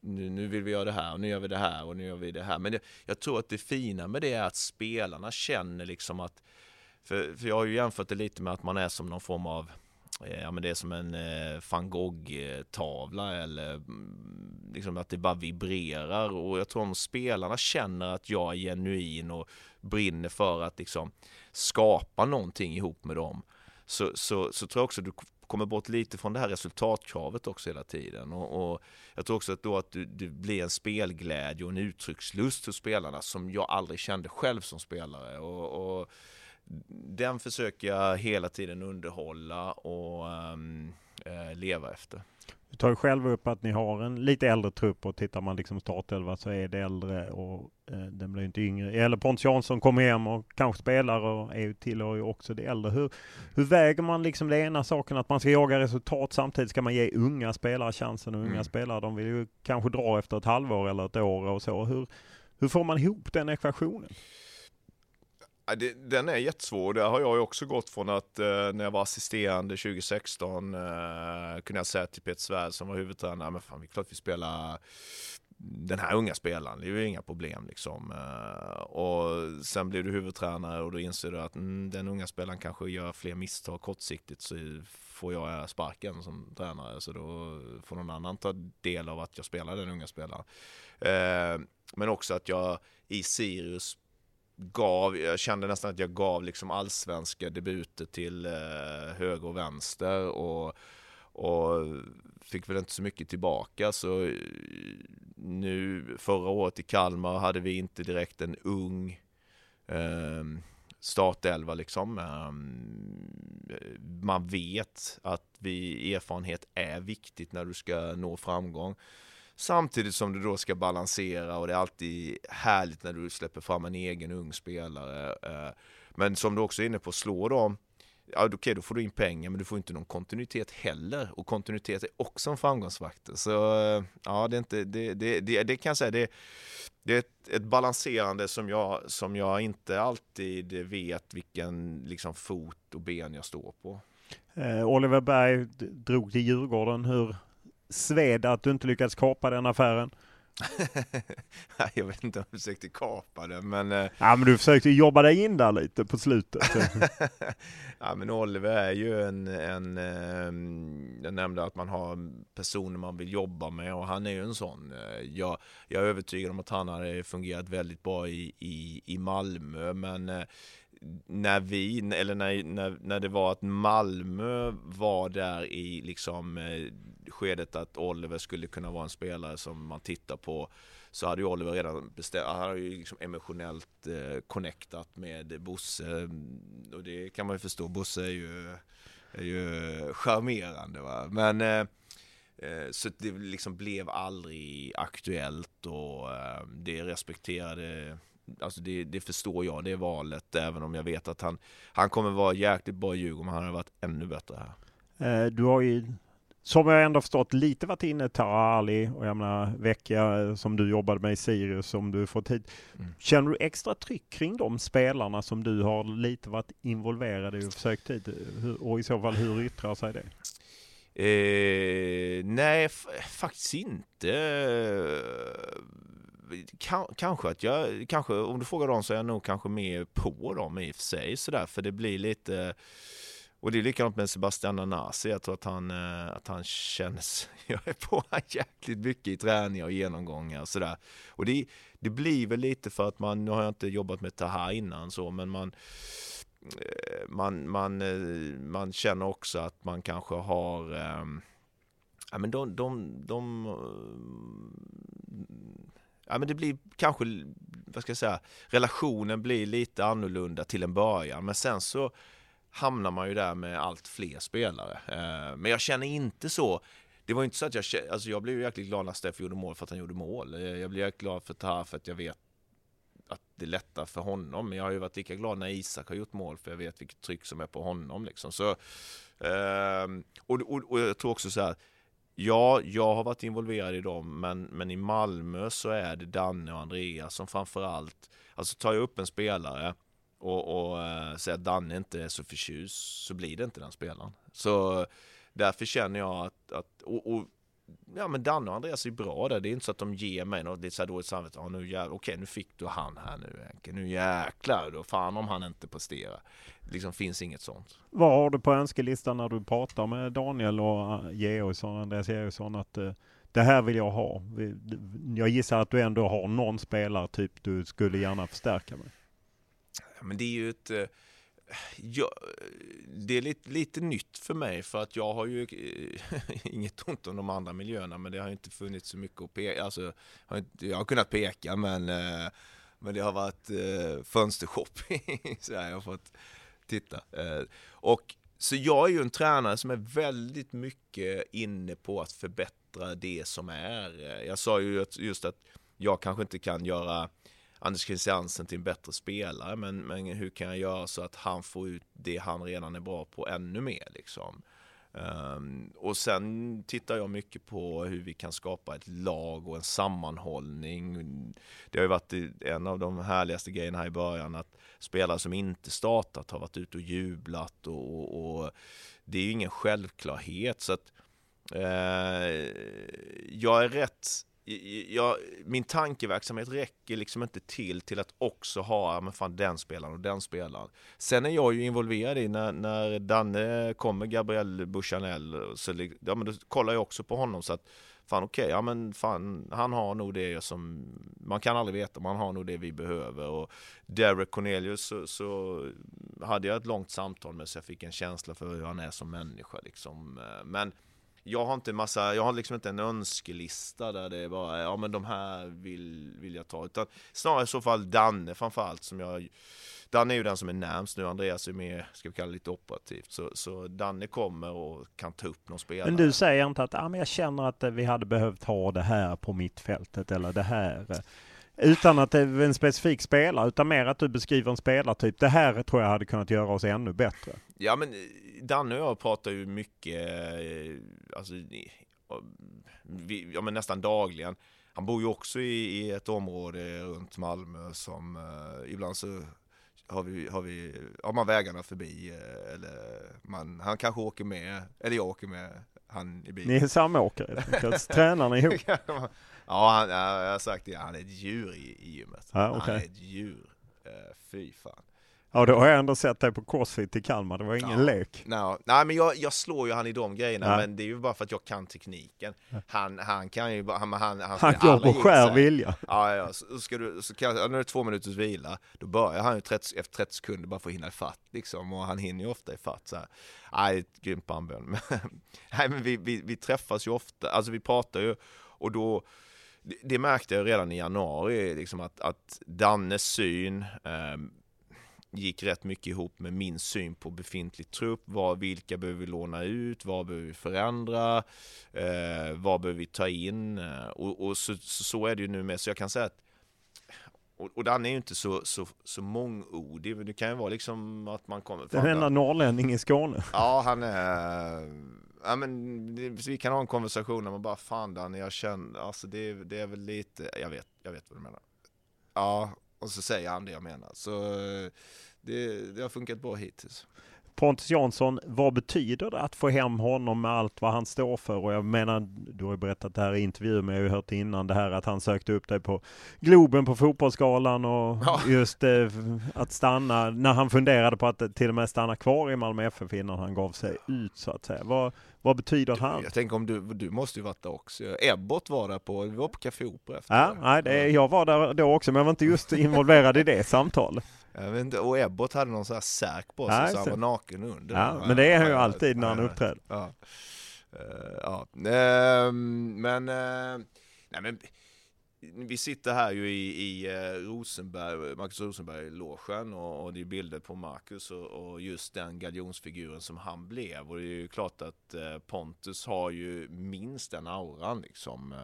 nu vill vi göra det här, och nu gör vi det här, och nu gör vi det här. Men jag tror att det fina med det är att spelarna känner liksom att, för jag har ju jämfört det lite med att man är som någon form av, ja, men det är som en van Gogh-tavla, eller liksom att det bara vibrerar, och jag tror att spelarna känner att jag är genuin och brinner för att liksom skapa någonting ihop med dem, så tror jag också att du kommer bort lite från det här resultatkravet också hela tiden, och jag tror också att då att du blir en spelglädje och en uttryckslust hos spelarna som jag aldrig kände själv som spelare, och den försöker jag hela tiden underhålla och leva efter. Du tar själv upp att ni har en lite äldre trupp, och tittar man liksom startelva så är det äldre, och den blir inte yngre. Eller Pontus Jansson kommer hem och kanske spelar och är tillhör ju också det äldre. Hur väger man liksom det ena saken att man ska jaga resultat, samtidigt ska man ge unga spelare chansen, och unga spelare, de vill ju kanske dra efter ett halvår eller ett år och så. Hur får man ihop den ekvationen? Den är jättesvår. Där har jag ju också gått från att när jag var assisterande 2016 kunde jag säga till Peter Swärd som var huvudtränare, men fan, det är klart vi spelar den här unga spelaren, det är ju inga problem liksom. Och sen blev du huvudtränare, och då inser du att den unga spelaren kanske gör fler misstag kortsiktigt, så får jag sparken som tränare, så då får någon annan ta del av att jag spelar den unga spelaren. Men också att jag i Sirius jag kände nästan att jag gav liksom allsvenska debuter till höger och vänster, och fick väl inte så mycket tillbaka, så nu förra året i Kalmar hade vi inte direkt en ung startelva liksom. Man vet att erfarenhet är viktigt när du ska nå framgång, samtidigt som du då ska balansera, och det är alltid härligt när du släpper fram en egen ung spelare. Men som du också är inne på, slå dem. Ja, okej, då får du in pengar, men du får inte någon kontinuitet heller. Och kontinuitet är också en framgångsfaktor. Så ja, det är inte det kan jag säga, det är ett balanserande som jag inte alltid vet vilken liksom fot och ben jag står på. Oliver Berg drog till Djurgården. Hur sved att du inte lyckats kapa den affären? Jag vet inte om jag försökte kapa det, men... Ja, men du försökte jobba dig in där lite på slutet. Ja, men Oliver är ju en... Jag nämnde att man har personer man vill jobba med, och han är ju en sån. Jag är övertygad om att han har fungerat väldigt bra i Malmö, men... När det var att Malmö var där i liksom skedet att Oliver skulle kunna vara en spelare som man tittar på, så hade ju Oliver redan liksom emotionellt connectat med Bosse, och det kan man ju förstå. Bosse är ju charmerande, va? Men så det liksom blev aldrig aktuellt, och det respekterade. Alltså det förstår jag, det är valet, även om jag vet att han kommer vara jäkligt bra i Djurgården, men han har varit ännu bättre här. Du har ju, som jag ändå förstått, lite varit inne Tarali, och jag menar Vecchia som du jobbade med i Sirius, om du får tid. Mm. Känner du extra tryck kring de spelarna som du har lite varit involverad i och försökt hit? Och i så fall, hur yttrar sig det? Nej, faktiskt inte. Kanske om du frågar dem så är jag nog kanske mer på dem i och för sig sådär, för det blir lite, och det är likadant med Sebastian Anasi. Jag tror att han känns, jag är på han jäkligt mycket i träningar och genomgångar och sådär, och det blir väl lite för att man, nu har jag inte jobbat med det här innan så, men man känner också att man kanske har ja, men ja, men det blir kanske, vad ska jag säga, relationen blir lite annorlunda till en början. Men sen så hamnar man ju där med allt fler spelare. Men jag känner inte så. Det var ju inte så att jag blev jäkligt glad när Steff gjorde mål för att han gjorde mål. Jag blev jäkligt glad för Taha för att jag vet att det är lättare för honom. Men jag har ju varit lika glad när Isak har gjort mål, för jag vet vilket tryck som är på honom. Liksom. Så, och jag tror också så här. Ja, jag har varit involverad i dem, men i Malmö så är det Danne och Andreas som framförallt, alltså tar jag upp en spelare och säger att Danne inte är så förtjust, så blir det inte den spelaren. Så därför känner jag att ja, men Danne och Andreas är bra där, det är inte så att de ger mig något, det är så här dåligt samvete, ja, okej, nu fick du han här nu, Henke, nu jäklar då, fan om han inte presterar. Det liksom finns inget sånt. Vad har du på önskelistan när du pratar med Daniel och Georgsson, Andreas Georgsson, att det här vill jag ha? Jag gissar att du ändå har någon spelare typ du skulle gärna förstärka med. Ja, men det är ju ett... Ja, det är lite nytt för mig, för att jag har ju inget ont om de andra miljöerna, men det har inte funnits så mycket att peka, alltså, jag har kunnat peka, men det har varit fönstershopping så här, jag har fått titta, och så jag är ju en tränare som är väldigt mycket inne på att förbättra det som är. Jag sa ju just att jag kanske inte kan göra Anders Kristiansen till en bättre spelare, men hur kan jag göra så att han får ut det han redan är bra på ännu mer liksom. Och sen tittar jag mycket på hur vi kan skapa ett lag och en sammanhållning. Det har ju varit en av de härligaste grejerna här i början, att spelare som inte startat har varit ute och jublat, och det är ju ingen självklarhet, så att jag är rätt... min tankeverksamhet räcker liksom inte till att också ha, men fan, den spelaren och den spelaren. Sen är jag ju involverad i när Danne kommer, Gabriel Buchanel, så ja, men då kollar jag också på honom, så att fan okej, ja men fan, han har nog det som man kan aldrig veta, man har nog det vi behöver. Och Derek Cornelius så hade jag ett långt samtal med, så jag fick en känsla för hur han är som människa liksom. Men jag har inte jag har liksom inte en önskelista där det är bara, ja men de här vill jag ta, utan snarare i så fall Danne framförallt, som Danne är ju den som är närmst nu, Andreas är mer, ska vi kalla det, lite operativt, så Danne kommer och kan ta upp någon spelare. Men du säger inte att men jag känner att vi hade behövt ha det här på mittfältet eller det här, utan att det är en specifik spelare, utan mer att du beskriver en spelartyp. Det här tror jag hade kunnat göra oss ännu bättre. Ja, men Danne och jag pratar ju mycket, alltså, ja, men nästan dagligen. Han bor ju också i ett område runt Malmö som ibland så har man vägarna förbi, eller han kanske åker med, eller jag åker med han i bilen. Ni är samåkare, tränarna ihop. Ja, jag har sagt det. Han är ett djur i gymmet. Ja, okay. Han är ett djur. Fy fan. Ja, då har jag ändå sett dig på Crossfit i Kalmar. Det var ingen lek. Nej, men jag slår ju han i de grejerna. Ja. Men det är ju bara för att jag kan tekniken. Han kan ju bara... Han går på skär vilja. Ja. När det är 2 minuters vila, då börjar han ju 30, efter 30 sekunder bara få hinna i fatt. Liksom, och han hinner ju ofta i fatt. Så här. Nej, ett grymt bandbön. Nej, men vi träffas ju ofta. Alltså, vi pratar ju. Och då... Det märkte jag redan i januari. Liksom, att Dannes syn... gick rätt mycket ihop med min syn på befintlig trupp. Vilka behöver vi låna ut? Vad behöver vi förändra? Vad behöver vi ta in? Och så är det ju nu med. Så jag kan säga att... Och den är ju inte så mångordig. Det kan ju vara liksom att man kommer... Den enda norrlänning i Skåne. Ja, han är... Ja, men vi kan ha en konversation där man bara... Fan, Dan, jag känner... Alltså, det är väl lite... Jag vet vad du menar. Ja... Och så säger han det jag menar. Så det har funkat bra hittills. Pontus Jansson, vad betyder det att få hem honom med allt vad han står för? Och jag menar, du har ju berättat det här i intervju, men jag har ju hört innan det här att han sökte upp dig på Globen på fotbollsskalan och just att stanna, när han funderade på att till och med stanna kvar i Malmö FF innan han gav sig ut så att säga. Vad betyder han? Jag tänker om du måste ju varit där också. Ebbot var där på, vi var på Café Opera efter. Ja, nej, jag var där då också, men jag var inte just involverad i det samtalet. Jag vet inte, och Ebbot hade någon sån här särk på sig så han var naken under. Ja, men det är han ju alltid när han uppträder. Men vi sitter här ju i Rosenberg, Marcus Rosenberg-logen och det är bilder på Marcus och just den galjonsfiguren som han blev. Och det är ju klart att Pontus har ju minst den auran liksom.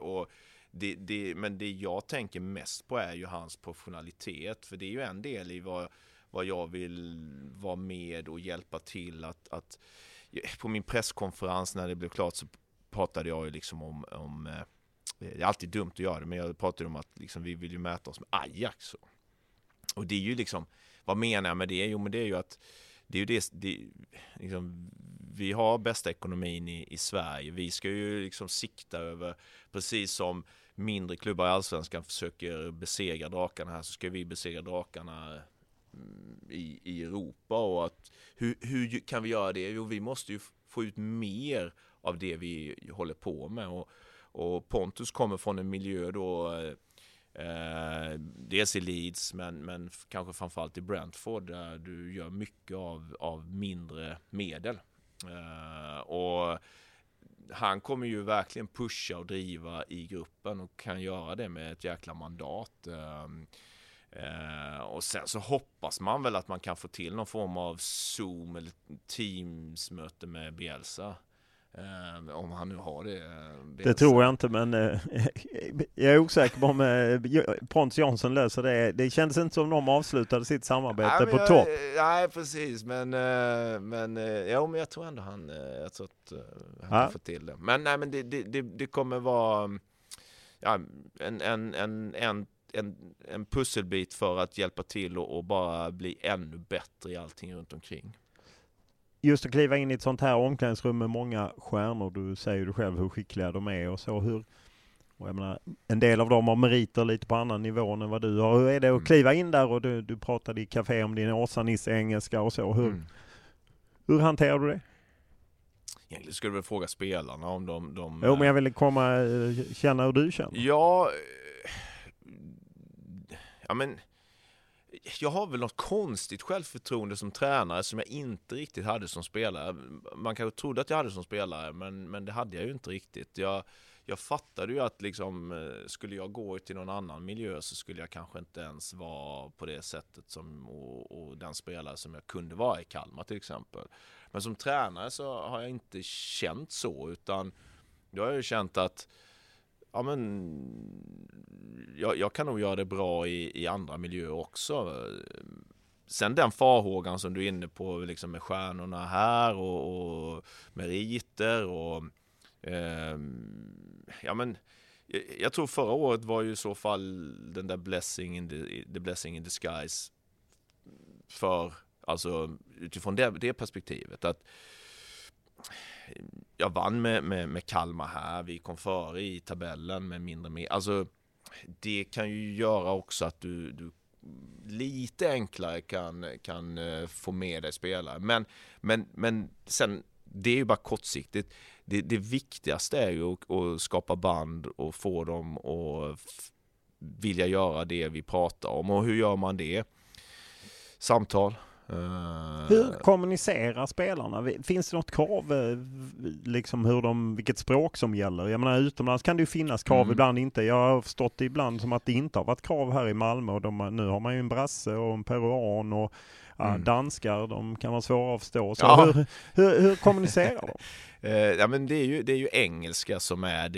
Och men det jag tänker mest på är ju hans professionalitet, för det är ju en del i vad jag vill vara med och hjälpa till att på min presskonferens när det blev klart så pratade jag ju liksom om det är alltid dumt att göra det, men jag pratade om att liksom, vi vill ju mäta oss med Ajax och det är ju liksom, vad menar jag med det? Jo, men det är ju att det är liksom, vi har bästa ekonomin i Sverige. Vi ska ju liksom sikta över, precis som mindre klubbar i Allsvenskan försöker besegra drakarna här, så ska vi besegra drakarna i Europa. Och att, hur kan vi göra det? Jo, vi måste ju få ut mer av det vi håller på med. Och Pontus kommer från en miljö då... dels i Leeds men kanske framförallt i Brentford där du gör mycket av mindre medel, och han kommer ju verkligen pusha och driva i gruppen och kan göra det med ett jäkla mandat. Och sen så hoppas man väl att man kan få till någon form av Zoom eller Teams-möte med Bielsa. Om han nu har det. Det tror jag inte, men jag är osäker på om Pontus Jansson löser det. Det kändes inte som de avslutade sitt samarbete på topp. Nej, precis. Men jag tror ändå han får till det. Men nej, men det kommer vara en pusselbit för att hjälpa till och bara bli ännu bättre i allting runt omkring. Just att kliva in i ett sånt här omklädningsrum med många stjärnor, du säger ju själv hur skickliga de är och så, och jag menar, en del av dem har meriter lite på annan nivå än vad du har. Hur är det att kliva in där, och du pratade i café om din Åsa-Nisse engelska och så, hur hanterar du det? Egentligen skulle du väl fråga spelarna om de... Jo, men jag ville känna hur du känner. Ja, men... Jag har väl något konstigt självförtroende som tränare som jag inte riktigt hade som spelare. Man kanske trodde att jag hade som spelare, men det hade jag ju inte riktigt. Jag fattade ju att liksom, skulle jag gå till någon annan miljö så skulle jag kanske inte ens vara på det sättet som, och den spelare som jag kunde vara i Kalmar till exempel. Men som tränare så har jag inte känt så, utan jag har ju känt att ja, men jag kan nog göra det bra i andra miljöer också. Sen den farhågan som du är inne på liksom med stjärnorna här och meriter och jag tror förra året var ju i så fall den där blessing in disguise för, alltså utifrån det perspektivet att jag vann med Kalmar här. Vi kom före i tabellen med mindre med. Alltså, det kan ju göra också att du lite enklare kan få med dig spelare. Men sen, det är ju bara kortsiktigt. Det viktigaste är ju att skapa band och få dem att vilja göra det vi pratar om. Och hur gör man det? Samtal. Hur kommunicerar spelarna? Finns det något krav, liksom hur vilket språk som gäller? Jag menar, utomlands kan det ju finnas krav, ibland inte. Jag har förstått ibland som att det inte har varit krav här i Malmö. Och nu har man ju en brasse och en peruan och danskar, de kan vara svåra att förstå. Så ja. Hur kommunicerar de? Ja, men det är ju engelska som är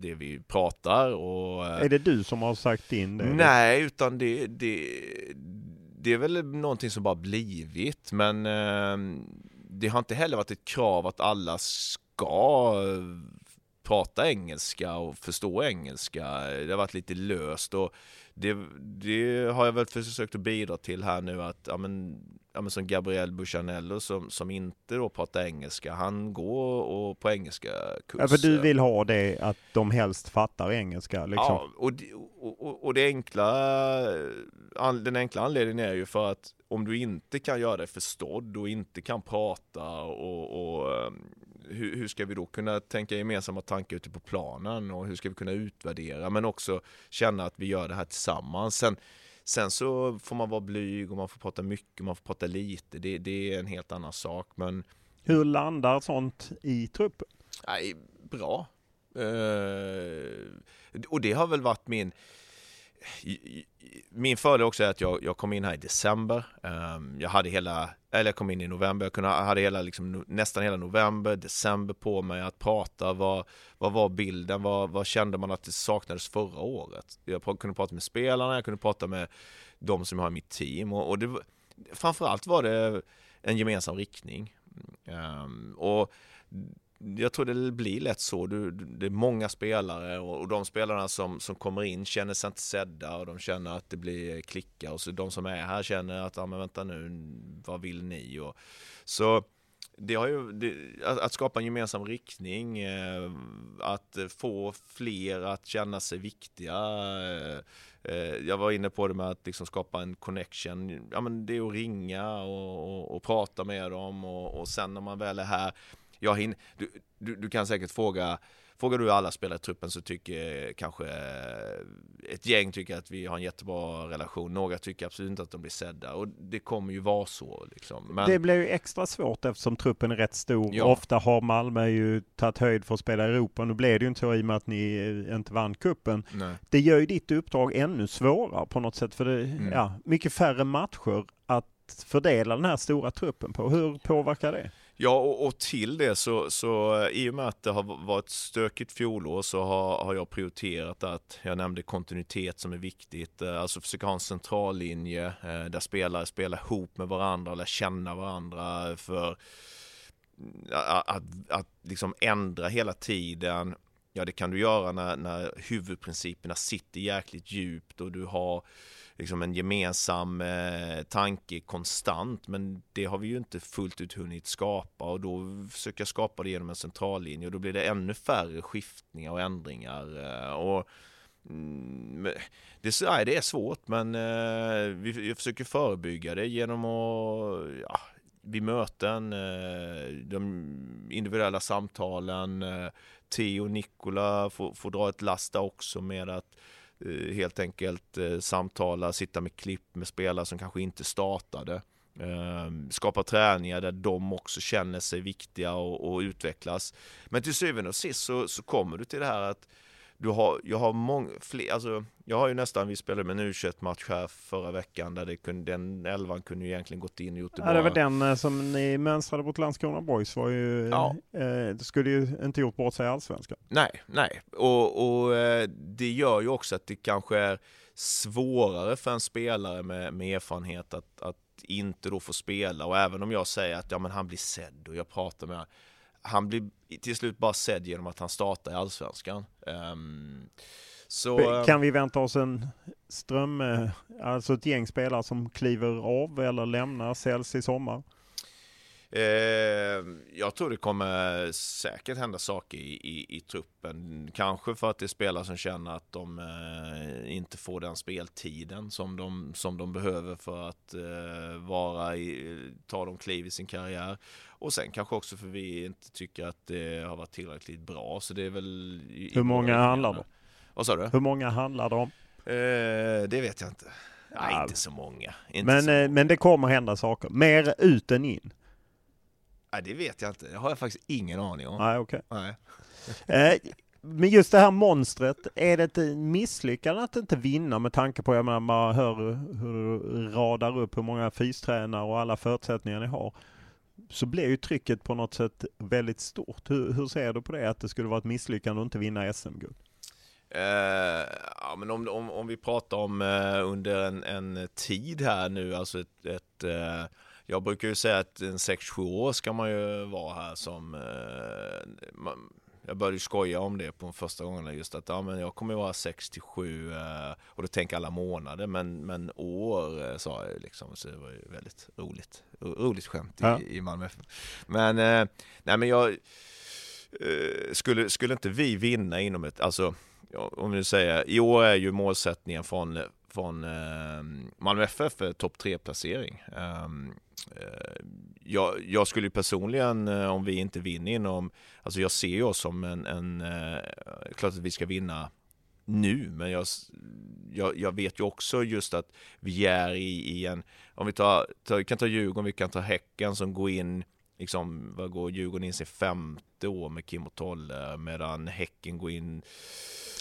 det vi pratar. Och, är det du som har sagt in det? Nej, utan det är väl någonting som bara blivit, men det har inte heller varit ett krav att alla ska prata engelska och förstå engelska. Det har varit lite löst, och det har jag väl försökt att bidra till här nu, att ja men som Gabriel Buchanello som inte då pratar engelska, han går och på engelska kurser. Ja, för du vill ha det att de helst fattar engelska liksom. Ja, och den enkla anledningen är ju för att om du inte kan göra dig förstådd och inte kan prata och hur ska vi då kunna tänka gemensamma tankar ute på planen, och hur ska vi kunna utvärdera, men också känna att vi gör det här tillsammans. Sen så får man vara blyg och man får prata mycket, man får prata lite. Det är en helt annan sak. Men hur landar sånt i truppen? Nej, bra. Och det har väl varit min fördel också, är att jag kom in här i december. Jag kom in i november. Jag hade nästan hela november, december på mig att prata. Vad var bilden? Vad kände man att det saknades förra året? Jag kunde prata med spelarna, jag kunde prata med de som har mitt team. Och det, framförallt var det en gemensam riktning. Och jag tror det blir lätt så. Det är många spelare, och de spelarna som kommer in känner sig inte sedda, och de känner att det blir klicka, och så de som är här känner att men vänta nu, vad vill ni? Och så det har ju att skapa en gemensam riktning, att få fler att känna sig viktiga. Jag var inne på det med att liksom skapa en connection. Ja, men det är att ringa och prata med dem, och sen när man väl är här. Du kan säkert frågar du alla spelare i truppen, så tycker kanske ett gäng tycker att vi har en jättebra relation. Några tycker absolut inte att de blir sedda, och det kommer ju vara så liksom. Men det blir ju extra svårt eftersom truppen är rätt stor. Ja. Ofta har Malmö ju tagit höjd för att spela i Europa. Nu blev det ju inte så i och med att ni inte vann kuppen. Nej. Det gör ju ditt uppdrag ännu svårare på något sätt, för det mycket färre matcher att fördela den här stora truppen på. Hur påverkar det? Ja, och till det så i och med att det har varit stökigt fjolår, så har jag prioriterat att, jag nämnde kontinuitet som är viktigt, alltså försöka ha en central linje där spelare spelar ihop med varandra, eller känna varandra, för att liksom ändra hela tiden. Ja, det kan du göra när huvudprinciperna sitter jäkligt djupt och du har liksom en gemensam tanke konstant, men det har vi ju inte fullt ut hunnit skapa, och då försöker jag skapa det genom en central linje, och då blir det ännu färre skiftningar och ändringar. Det är svårt, men vi försöker förebygga det genom att vid möten, de individuella samtalen, Theo och Nikola får dra ett lasta också med att helt enkelt samtala, sitta med klipp med spelare som kanske inte startade, skapa träningar där de också känner sig viktiga och utvecklas. Men till syvende och sist så kommer du till det här att jag har ju nästan, vi spelade med en U21-match här förra veckan där den elvan kunde ju egentligen gått in och gjort det bra. Det var den som ni mönstrade mot Landskrona Boys, var ju, det skulle ju inte gjort bort sig allsvenskan. Nej. Och det gör ju också att det kanske är svårare för en spelare med erfarenhet att inte då få spela. Och även om jag säger att men han blir sedd och jag pratar med han blir till slut bara sedd genom att han startar i allsvenskan. Så kan vi vänta oss en ström, alltså ett gäng spelare som kliver av eller lämnar, säljs i sommar? Jag tror det kommer säkert hända saker i truppen. Kanske för att det är spelare som känner att de inte får den speltiden som de behöver för att ta de kliv i sin karriär. Och sen kanske också för vi inte tycker att det har varit tillräckligt bra. Så det är väl... Hur många handlar de? Vad sa du? Hur många handlar de? Det vet jag inte. Nej, inte så många. Men det kommer hända saker. Mer ut än in. Nej, det vet jag inte. Det har jag faktiskt ingen aning om. Nej, okej. Okay. Men just det här monstret, är det ett misslyckande att inte vinna med tanke på, jag menar, man hör hur radar upp hur många fystränare och alla förutsättningar ni har. Så blir ju trycket på något sätt väldigt stort. Hur ser du på det, att det skulle vara ett misslyckande att inte vinna SM-guld? Ja, men om vi pratar om under en tid här nu, alltså jag brukar ju säga att en 6-7 år ska man ju vara här som... jag började skoja om det på första gången, just att ja, men jag kommer ju vara 6-7 och då tänker alla månader, men år sa jag liksom, så det var ju väldigt roligt skämt i Malmö. Men nej, men jag skulle inte vi vinna inom ett, alltså om vi säger, i år är ju målsättningen från Malmö FF topp 3-placering. Jag skulle ju personligen, om vi inte vinner inom... Alltså jag ser ju oss som klart att vi ska vinna nu, men jag vet ju också just att vi är i en... Om vi kan ta Djurgården, vi kan ta Häcken som går in... Liksom, vad går Djurgården in sin 5:e år med Kim och Tolle, medan Häcken går in...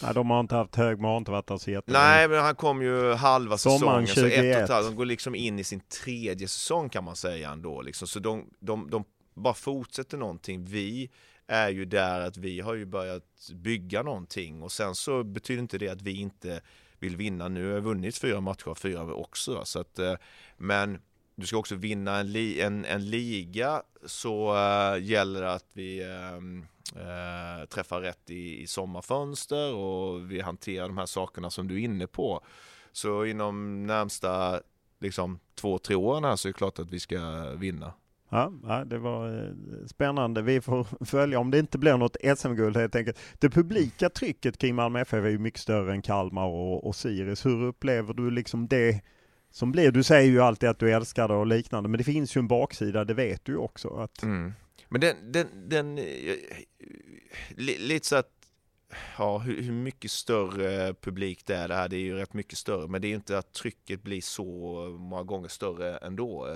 Nej, de har inte haft Hög, man har inte varit där så jättelänge. Nej, men han kom ju halva säsongen, så 1,5. De går liksom in i sin 3:e säsong, kan man säga ändå. Liksom. Så de bara fortsätter någonting. Vi är ju där att vi har ju börjat bygga någonting, och sen så betyder inte det att vi inte vill vinna nu. Vi har vunnit 4 matcher, 4 också. Så att, men... Du ska också vinna en liga, så gäller det att vi träffar rätt i sommarfönster, och vi hanterar de här sakerna som du är inne på. Så inom närmsta liksom 2-3 åren här, så är det klart att vi ska vinna. Ja, det var spännande. Vi får följa om det inte blir något SM-guld helt enkelt. Det publika trycket kring Malmö FF är ju mycket större än Kalmar och Sirius. Hur upplever du liksom det? Som blir, du säger ju alltid att du älskar det och liknande, men det finns ju en baksida, det vet du också. Att... Mm. Men den lite så att, ja, hur mycket större publik det är, det är ju rätt mycket större, men det är inte att trycket blir så många gånger större ändå.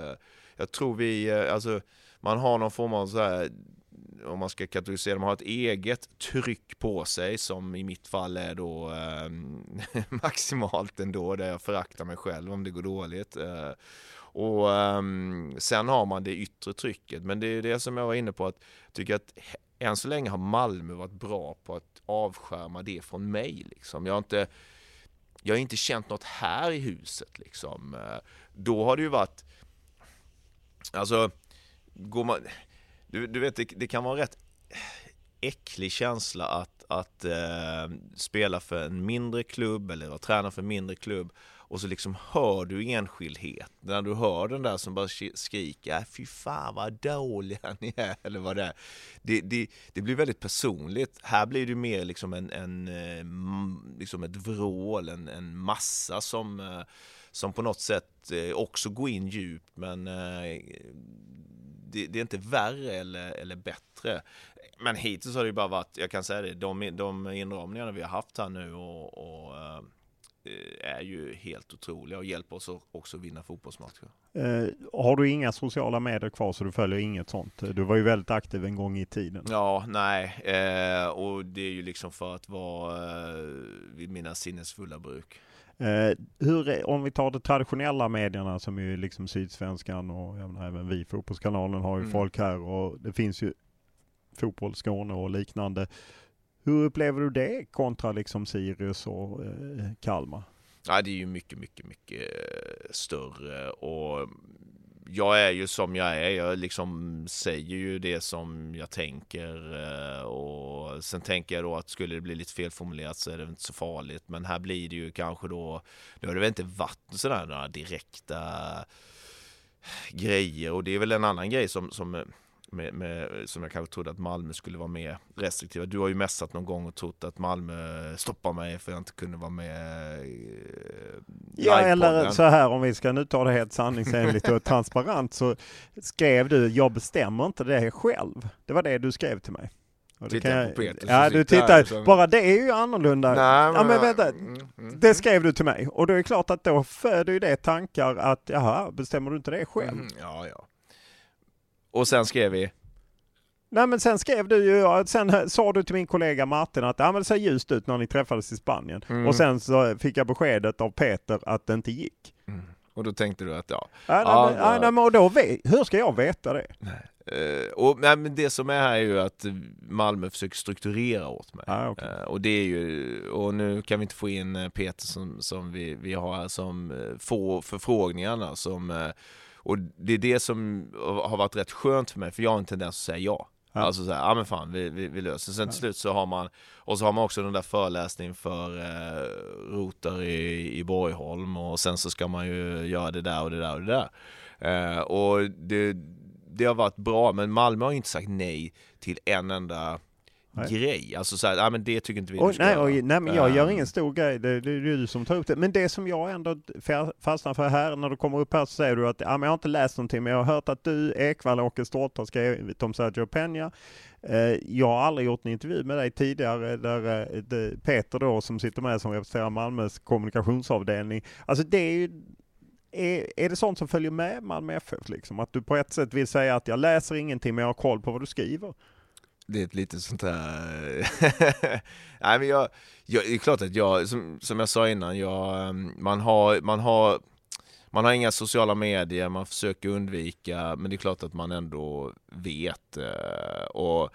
Jag tror vi, alltså man har någon form av så här, om man ska kategorisera, de har ett eget tryck på sig som i mitt fall är då maximalt ändå, där jag föraktar mig själv om det går dåligt. Och sen har man det yttre trycket, men det är det som jag var inne på, att tycker att än så länge har Malmö varit bra på att avskärma det från mig liksom. Jag har inte känt något här i huset liksom. Då har det ju varit, alltså går man... Du vet, det kan vara en rätt äcklig känsla att spela för en mindre klubb eller att träna för en mindre klubb, och så liksom hör du enskildhet. När du hör den där som bara skriker fy fan vad dåliga ni är, eller vad det är. Det blir väldigt personligt. Här blir det mer liksom en liksom ett vrål, en massa som på något sätt också går in djupt, men det är inte värre eller bättre. Men hittills har det ju bara varit, jag kan säga det, de inramningarna vi har haft här nu och är ju helt otroliga och hjälper oss också vinna fotbollsmatcher. Har du inga sociala medier kvar, så du följer inget sånt? Du var ju väldigt aktiv en gång i tiden. Ja, nej. Och det är ju liksom för att vara vid mina sinnesfulla bruk. Om vi tar de traditionella medierna som är liksom Sydsvenskan och även vi, Fotbollskanalen har ju folk här, och det finns ju Fotboll Skåne och liknande. Hur upplever du det kontra liksom Sirius och Kalmar? Ja, det är ju mycket större, och jag är ju som jag är. Jag liksom säger ju det som jag tänker, och sen tänker jag då att skulle det bli lite felformulerat så är det inte så farligt. Men här blir det ju kanske då, nu har det väl inte varit sådana direkta grejer. Och det är väl en annan grej som jag kanske trodde att Malmö skulle vara mer restriktiva. Du har ju mässat någon gång och trott att Malmö stoppar mig för att jag inte kunde vara med ja, eller så här, om vi ska nu ta det helt sanningsenligt och transparent, så skrev du, jag bestämmer inte det själv. Det var det du skrev till mig. Bara det är ju annorlunda. Nej, men vänta, det skrev du till mig. Och då är det klart att då föder ju det tankar att, jaha, bestämmer du inte det själv? Ja. Och sen skrev vi... Nej, men sen skrev du ju... Sen sa du till min kollega Martin att det ser ljust ut när ni träffades i Spanien. Mm. Och sen så fick jag beskedet av Peter att det inte gick. Mm. Och då tänkte du att ja... Hur ska jag veta det? Men det som är här är ju att Malmö försöker strukturera åt mig. Och det är ju... Och nu kan vi inte få in Peter som vi har här som får förfrågningarna som... Och det är det som har varit rätt skönt för mig, för jag har en tendens att säga ja. Alltså så här, ja men fan, vi löser. Sen till slut så har man, och så har man också den där föreläsningen för rotar i Borgholm, och sen så ska man ju göra det där och det där och det där. Och det har varit bra, men Malmö har ju inte sagt nej till en enda... grej. Alltså så här, men det tycker inte vi. Men jag gör ingen stor grej. Det är du som tar upp det. Men det som jag ändå fastnar för här, när du kommer upp här så säger du att men jag har inte läst någonting, men jag har hört att du, Ekvall och Åke Stort har skrivit om Sergio Peña. Jag har aldrig gjort en intervju med dig tidigare där Peter då, som sitter med som representerar Malmös kommunikationsavdelning. Alltså det är ju... Är det sånt som följer med Malmö FF liksom? Att du på ett sätt vill säga att jag läser ingenting, men jag har koll på vad du skriver? Det är ett lite sånt här... Nej, men det är klart att jag, som jag sa innan, man har inga sociala medier, man försöker undvika, men det är klart att man ändå vet. Och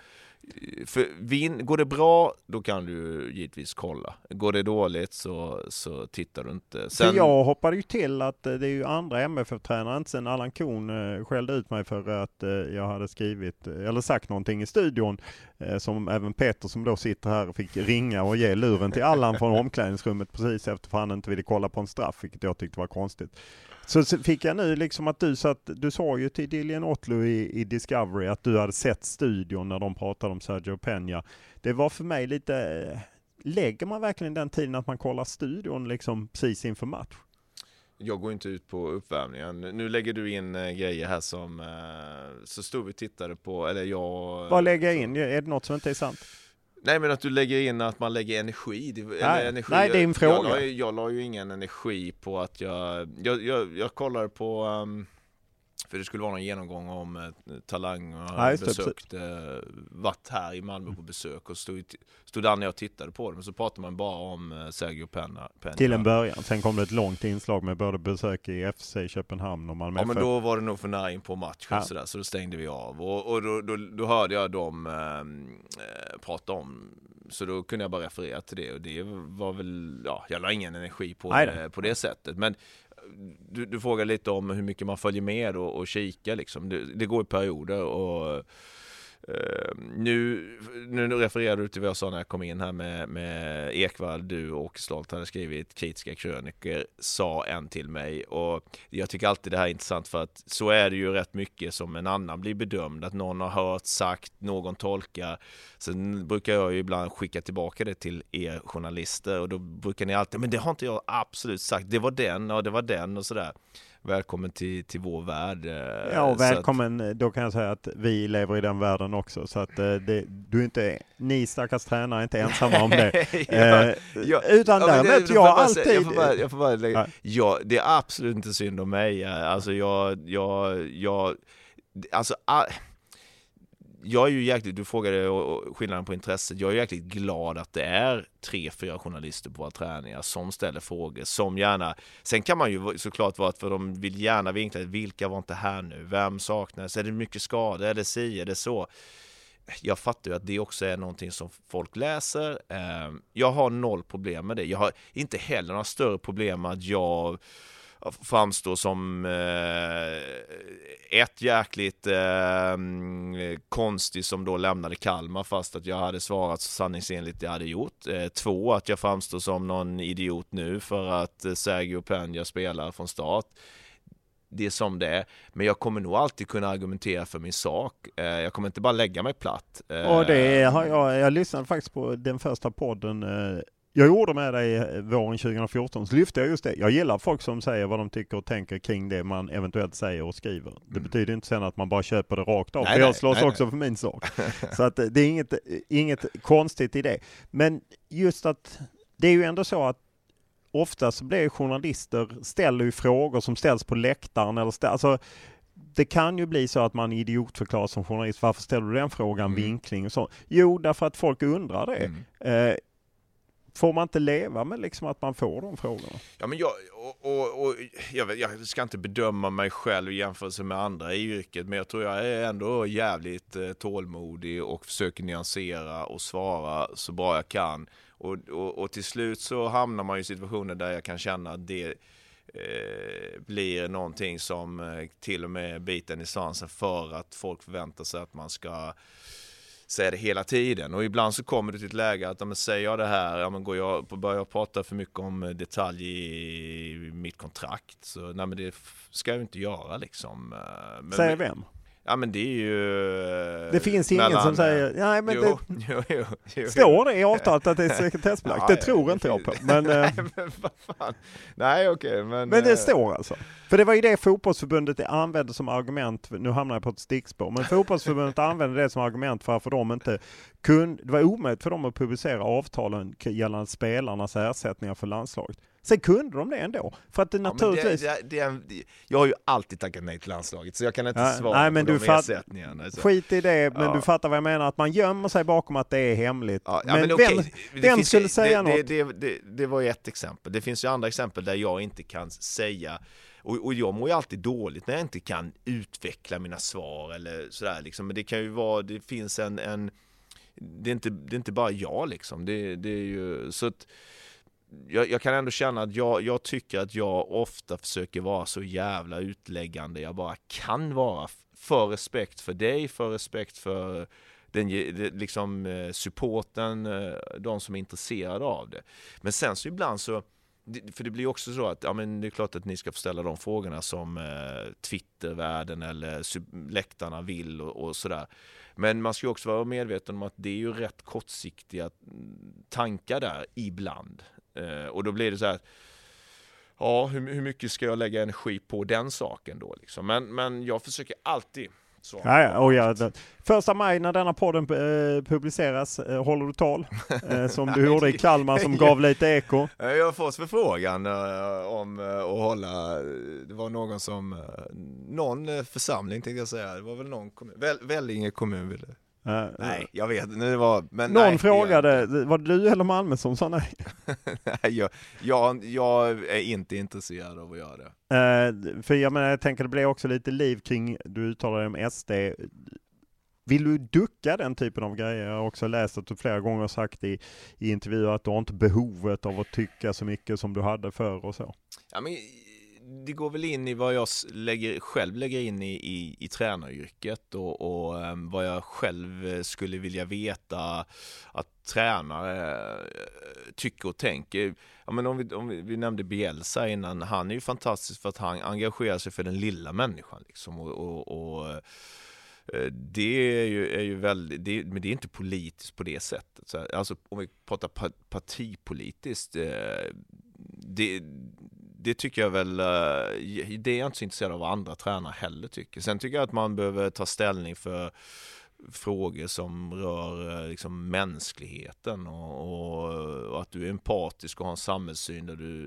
går det bra, då kan du givetvis kolla. Går det dåligt så tittar du inte. Sen... Jag hoppade ju till att det är ju andra MFF-tränare, inte sen Allan Kohn skällde ut mig för att jag hade skrivit eller sagt någonting i studion, som även Peter som då sitter här fick ringa och ge luren till Allan från omklädningsrummet precis efter att han inte ville kolla på en straff, vilket jag tyckte var konstigt. Så fick jag nu liksom att du sa ju till Dillian Otlu i Discovery att du hade sett studion när de pratade om Sergio Peña. Det var för mig lite, lägger man verkligen den tiden att man kollar studion liksom precis inför match? Jag går inte ut på uppvärmningen. Nu lägger du in grejer här som så stod vi tittade på, eller jag... Vad lägger jag in? Är det något som inte är sant? Nej, men att du lägger in att man lägger energi. Nej, det är en fråga. Jag la ju ingen energi på att jag kollar på... för det skulle vara någon genomgång om Talang och besökt varit här i Malmö på besök, och stod där när jag tittade på dem, så pratade man bara om Sergio Peña. Till en början, sen kom det ett långt inslag med både besök i FC Köpenhamn och Malmö. Ja, men då var det nog för nära in på matchen sådär, så då stängde vi av. Och då hörde jag dem prata om, så då kunde jag bara referera till det, och det var väl, jag la ingen energi på det sättet, men du frågar lite om hur mycket man följer med och kikar liksom. Det går i perioder, och nu refererar du till vad jag sa när jag kom in här med Ekvall, du och Stolt hade skrivit kritiska kröniker, sa en till mig, och jag tycker alltid det här är intressant, för att så är det ju rätt mycket som en annan blir bedömd, att någon har hört, sagt, någon tolkar. Sen brukar jag ju ibland skicka tillbaka det till er journalister, och då brukar ni alltid, men det har inte jag absolut sagt, det var den och sådär. Välkommen till vår värld. Ja, och välkommen, då kan jag säga att vi lever i den världen också, så att ni stackars tränare är inte ensamma om det. Utan därmed det är absolut inte synd om mig. Alltså jag är ju jäkligt, du frågade skillnaden på intresset, jag är jäkligt glad att det är 3-4 journalister på våra träningar som ställer frågor, som gärna, sen kan man ju såklart vara att, för de vill gärna vinkla, vilka var inte här nu, vem saknas, är det mycket skada, är det si, är det så. Jag fattar ju att det också är någonting som folk läser. Jag har noll problem med det, jag har inte heller några större problem med att jag framstår som ett jäkligt konstigt som då lämnade Kalmar, fast att jag hade svarat så sanningsenligt jag hade gjort. 2, att jag framstår som någon idiot nu för att Sergio Peña spelar från start. det är som det är. Men jag kommer nog alltid kunna argumentera för min sak. Jag kommer inte bara lägga mig platt. Och det har jag lyssnade faktiskt på den första podden jag gjorde med dig våren 2014, så lyfte jag just det. Jag gillar folk som säger vad de tycker och tänker kring det man eventuellt säger och skriver. Det betyder inte sen att man bara köper det rakt av. Nej, för jag slås också för min sak. Så att det är inget konstigt i det. Men just att det är ju ändå så att ofta så blir journalister ställer ju frågor som ställs på läktaren. Eller alltså, det kan ju bli så att man idiotförklarar som journalist. Varför ställer du den frågan? Vinkling och så. Jo, därför att folk undrar det. Får man inte leva med liksom att man får de frågorna? Ja, men jag ska inte bedöma mig själv i jämförelse med andra i yrket, men jag tror jag är ändå jävligt tålmodig och försöker nyansera och svara så bra jag kan. Och till slut så hamnar man i situationer där jag kan känna att det blir någonting som till och med biten i sansen för att folk förväntar sig att man ska säger det hela tiden. Och ibland så kommer det till ett läge att säger jag det här, börjar jag prata för mycket om detalj i mitt kontrakt, så nej, men det ska jag ju inte göra liksom. Men, säger vem? Ja, men det är ju... Det finns ingen som säger... Nej, men jo. Står det i avtalet att det är sekretessbelagt? Det tror inte jag på. Men, nej, men vad fan. Nej, okej. Men det står alltså. För det var ju det fotbollsförbundet använde som argument. Nu hamnar jag på ett stickspår. Men fotbollsförbundet använde det som argument för att de inte kunde... Det var omöjligt för dem att publicera avtalen gällande spelarnas ersättningar för landslaget. Sen kunde de det ändå. För att det naturligtvis... jag har ju alltid tackat nej till landslaget, så jag kan inte svara på de ersättningarna. Alltså. Skit i det, men du fattar vad jag menar. Att man gömmer sig bakom att det är hemligt. Ja, men okej, vem skulle säga något? Det var ju ett exempel. Det finns ju andra exempel där jag inte kan säga... Och jag mår ju alltid dåligt när jag inte kan utveckla mina svar eller sådär. Liksom. Men det kan ju vara... Det finns en det är inte bara jag liksom. Det är ju... Så att, jag kan ändå känna att jag tycker att jag ofta försöker vara så jävla utläggande jag bara kan vara, för respekt för dig, för respekt för den liksom supporten, de som är intresserade av det. Men sen så ibland så, för det blir också så att men det är klart att ni ska få ställa de frågorna som Twittervärlden eller läktarna vill och sådär. Men man ska ju också vara medveten om att det är ju rätt kortsiktiga tankar där ibland. Och då blir det så här, hur mycket ska jag lägga energi på den saken då liksom? Men jag försöker alltid så. Första maj när denna podden publiceras håller du tal som du gjorde i Kalmar som gav lite eko. Jag får förfrågan om att hålla. Det var någon som någon församling, tänkte jag säga. Det var väl någon kommun, Vellinge kommun ville. Nej, jag vet. Frågade, var det du eller Malmö som sa nej? Nej, jag är inte intresserad av att göra det. För jag tänker det blir också lite liv kring, du uttalar om SD. Vill du ducka den typen av grejer? Jag har också läst att du flera gånger sagt i intervjuer att du har inte behovet av att tycka så mycket som du hade förr och så. Ja, men... Det går väl in i vad jag själv lägger in i tränaryrket och vad jag själv skulle vilja veta att tränare tycker och tänker. Ja, men om vi nämnde Bielsa innan, han är ju fantastisk för att han engagerar sig för den lilla människan liksom, och det är ju väldigt, men det är inte politiskt på det sättet. Så, alltså, om vi pratar partipolitiskt, det tycker jag väl, det är jag inte så intresserad av vad andra tränare heller tycker. Sen tycker jag att man behöver ta ställning för frågor som rör liksom mänskligheten och att du är empatisk och har en samhällssyn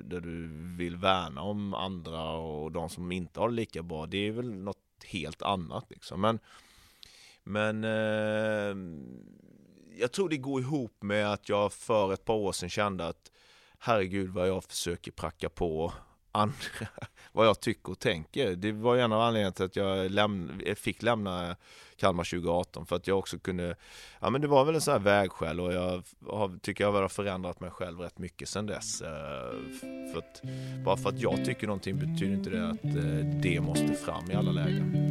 där du vill värna om andra och de som inte har det lika bra. Det är väl något helt annat liksom. Men jag tror det går ihop med att jag för ett par år sedan kände att herregud vad jag försöker pracka på andra, vad jag tycker och tänker. Det var en av anledningarna till att jag fick lämna Kalmar 2018, för att jag också kunde, men det var väl en sån här vägskäl, och jag tycker jag har förändrat mig själv rätt mycket sedan dess. Bara för att jag tycker någonting betyder inte det att det måste fram i alla lägen.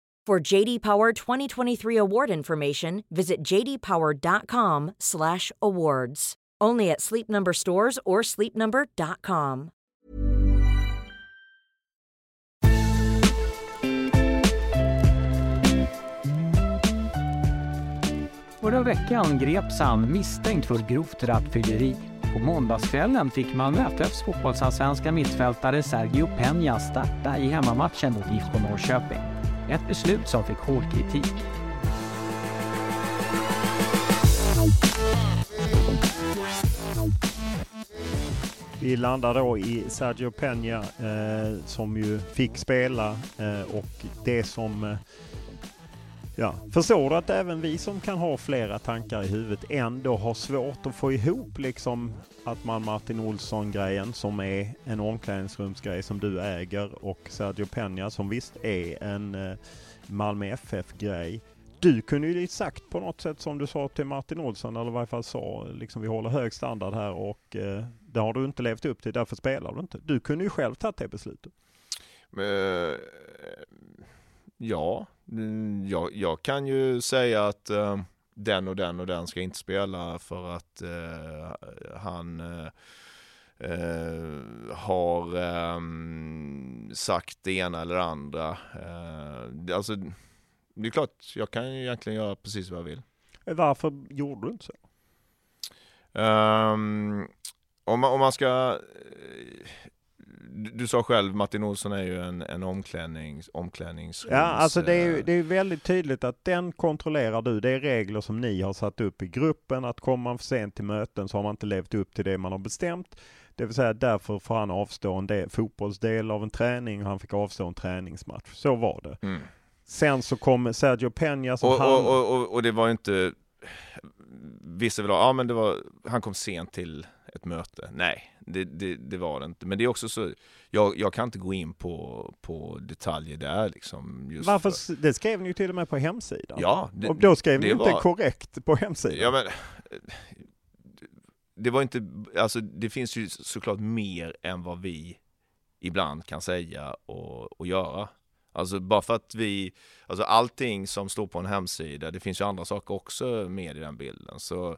For JD Power 2023 award information, visit jdpower.com/awards. Only at Sleep Number stores or sleepnumber.com. Förra veckan greps han misstänkt för grovt rattfylleri. På måndagskvällen fick Malmö FF:s fotbollsallsvenska mittfältare Sergio Peña starta i hemmamatchen mot IK Norrköping. Ett beslut som fick hård kritik. Vi landar då i Sergio Peña som ju fick spela och det som förstår att även vi som kan ha flera tankar i huvudet ändå har svårt att få ihop liksom att man Martin Olsson-grejen som är en omklädningsrumsgrej som du äger och Sergio Peña som visst är en Malmö FF-grej. Du kunde ju exakt på något sätt som du sa till Martin Olsson eller i varje fall sa liksom vi håller hög standard här och det har du inte levt upp till, därför spelar du inte. Du kunde ju själv ta det beslutet. Jag kan ju säga att den ska inte spela för att han har sagt det ena eller det andra. Det är klart, jag kan ju egentligen göra precis vad jag vill. Varför gjorde du inte så? Om man ska... Du sa själv, Martin Olsson är ju en omklädningsrums... Ja, alltså det är väldigt tydligt att den kontrollerar du. Det är regler som ni har satt upp i gruppen. Att kommer man för sent till möten så har man inte levt upp till det man har bestämt. Det vill säga därför får han avstå en fotbollsdel av en träning och han fick avstå en träningsmatch. Så var det. Mm. Sen så kom Sergio Peña som och det var ju inte vissa vill ha, men det var han kom sent till ett möte. Nej, det var det inte. Men det är också så jag kan inte gå in på detaljer där liksom just. Varför för... det skrev ni ju till och med på hemsidan. Ja, och då skrev ni inte korrekt på hemsidan. Ja men det var inte alltså det finns ju såklart mer än vad vi ibland kan säga och göra. Alltså bara för att allting som står på en hemsida, det finns ju andra saker också med i den bilden. Så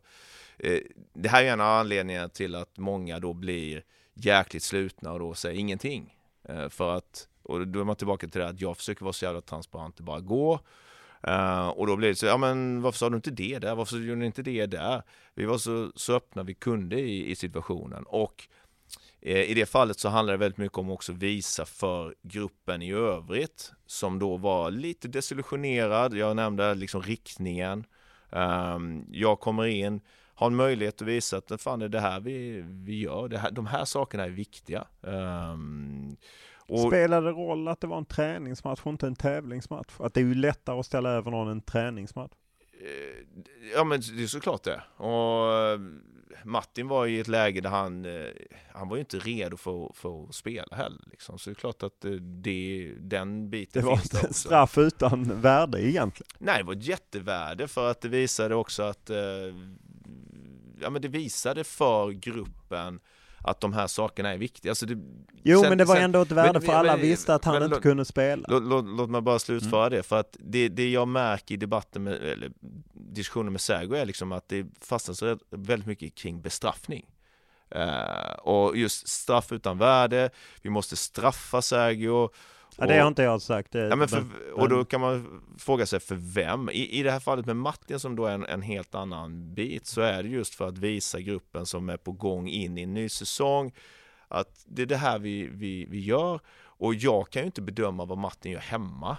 det här är en av anledningarna till att många då blir jäkligt slutna och då säger ingenting. För att, och då är man tillbaka till det att jag försöker vara så jävla transparent och bara gå. Och då blir det så, ja men varför sa du inte det där? Varför gjorde du inte det där? Vi var så öppna vi kunde i situationen och... I det fallet så handlar det väldigt mycket om också visa för gruppen i övrigt som då var lite desillusionerad. Jag nämnde liksom riktningen. Jag kommer in, har en möjlighet att visa att fan, det är det här vi gör. Det här, de här sakerna är viktiga. Spelade roll att det var en träningsmatch och inte en tävlingsmatch? Att det är ju lättare att ställa över någon en träningsmatch? Ja men det är såklart det. Och Martin var i ett läge där han var ju inte redo för att spela heller liksom. Så det är klart att den biten det var finns en straff utan värde egentligen. Nej, det var ett jättevärde för att det visade också att det visade för gruppen att de här sakerna är viktiga. Alltså men det var ändå ett värde för alla visste att han inte kunde spela. Låt mig bara slutföra det. För att det jag märker i debatten eller diskussioner med Sergio är liksom att det fastnas väldigt mycket kring bestraffning. Och just straff utan värde. Vi måste straffa Sergio. Ja, det har inte jag sagt. Och då kan man fråga sig för vem. I det här fallet med Martin som då är en helt annan bit så är det just för att visa gruppen som är på gång in i en ny säsong att det är det här vi gör. Och jag kan ju inte bedöma vad Martin gör hemma.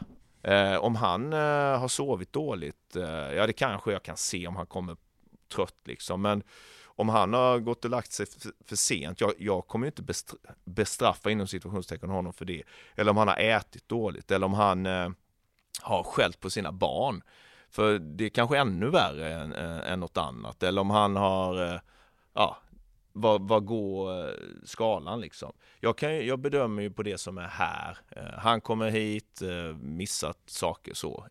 Om han har sovit dåligt, det kanske jag kan se om han kommer trött liksom. Men om han har gått och lagt sig för sent, jag kommer ju inte bestraffa inom situationstecken honom för det. Eller om han har ätit dåligt, eller om han har skällt på sina barn. För det är kanske ännu värre än något annat. Eller om han har... Ja, vad går skalan liksom? Jag bedömer ju på det som är här. Han kommer hit, missat saker så.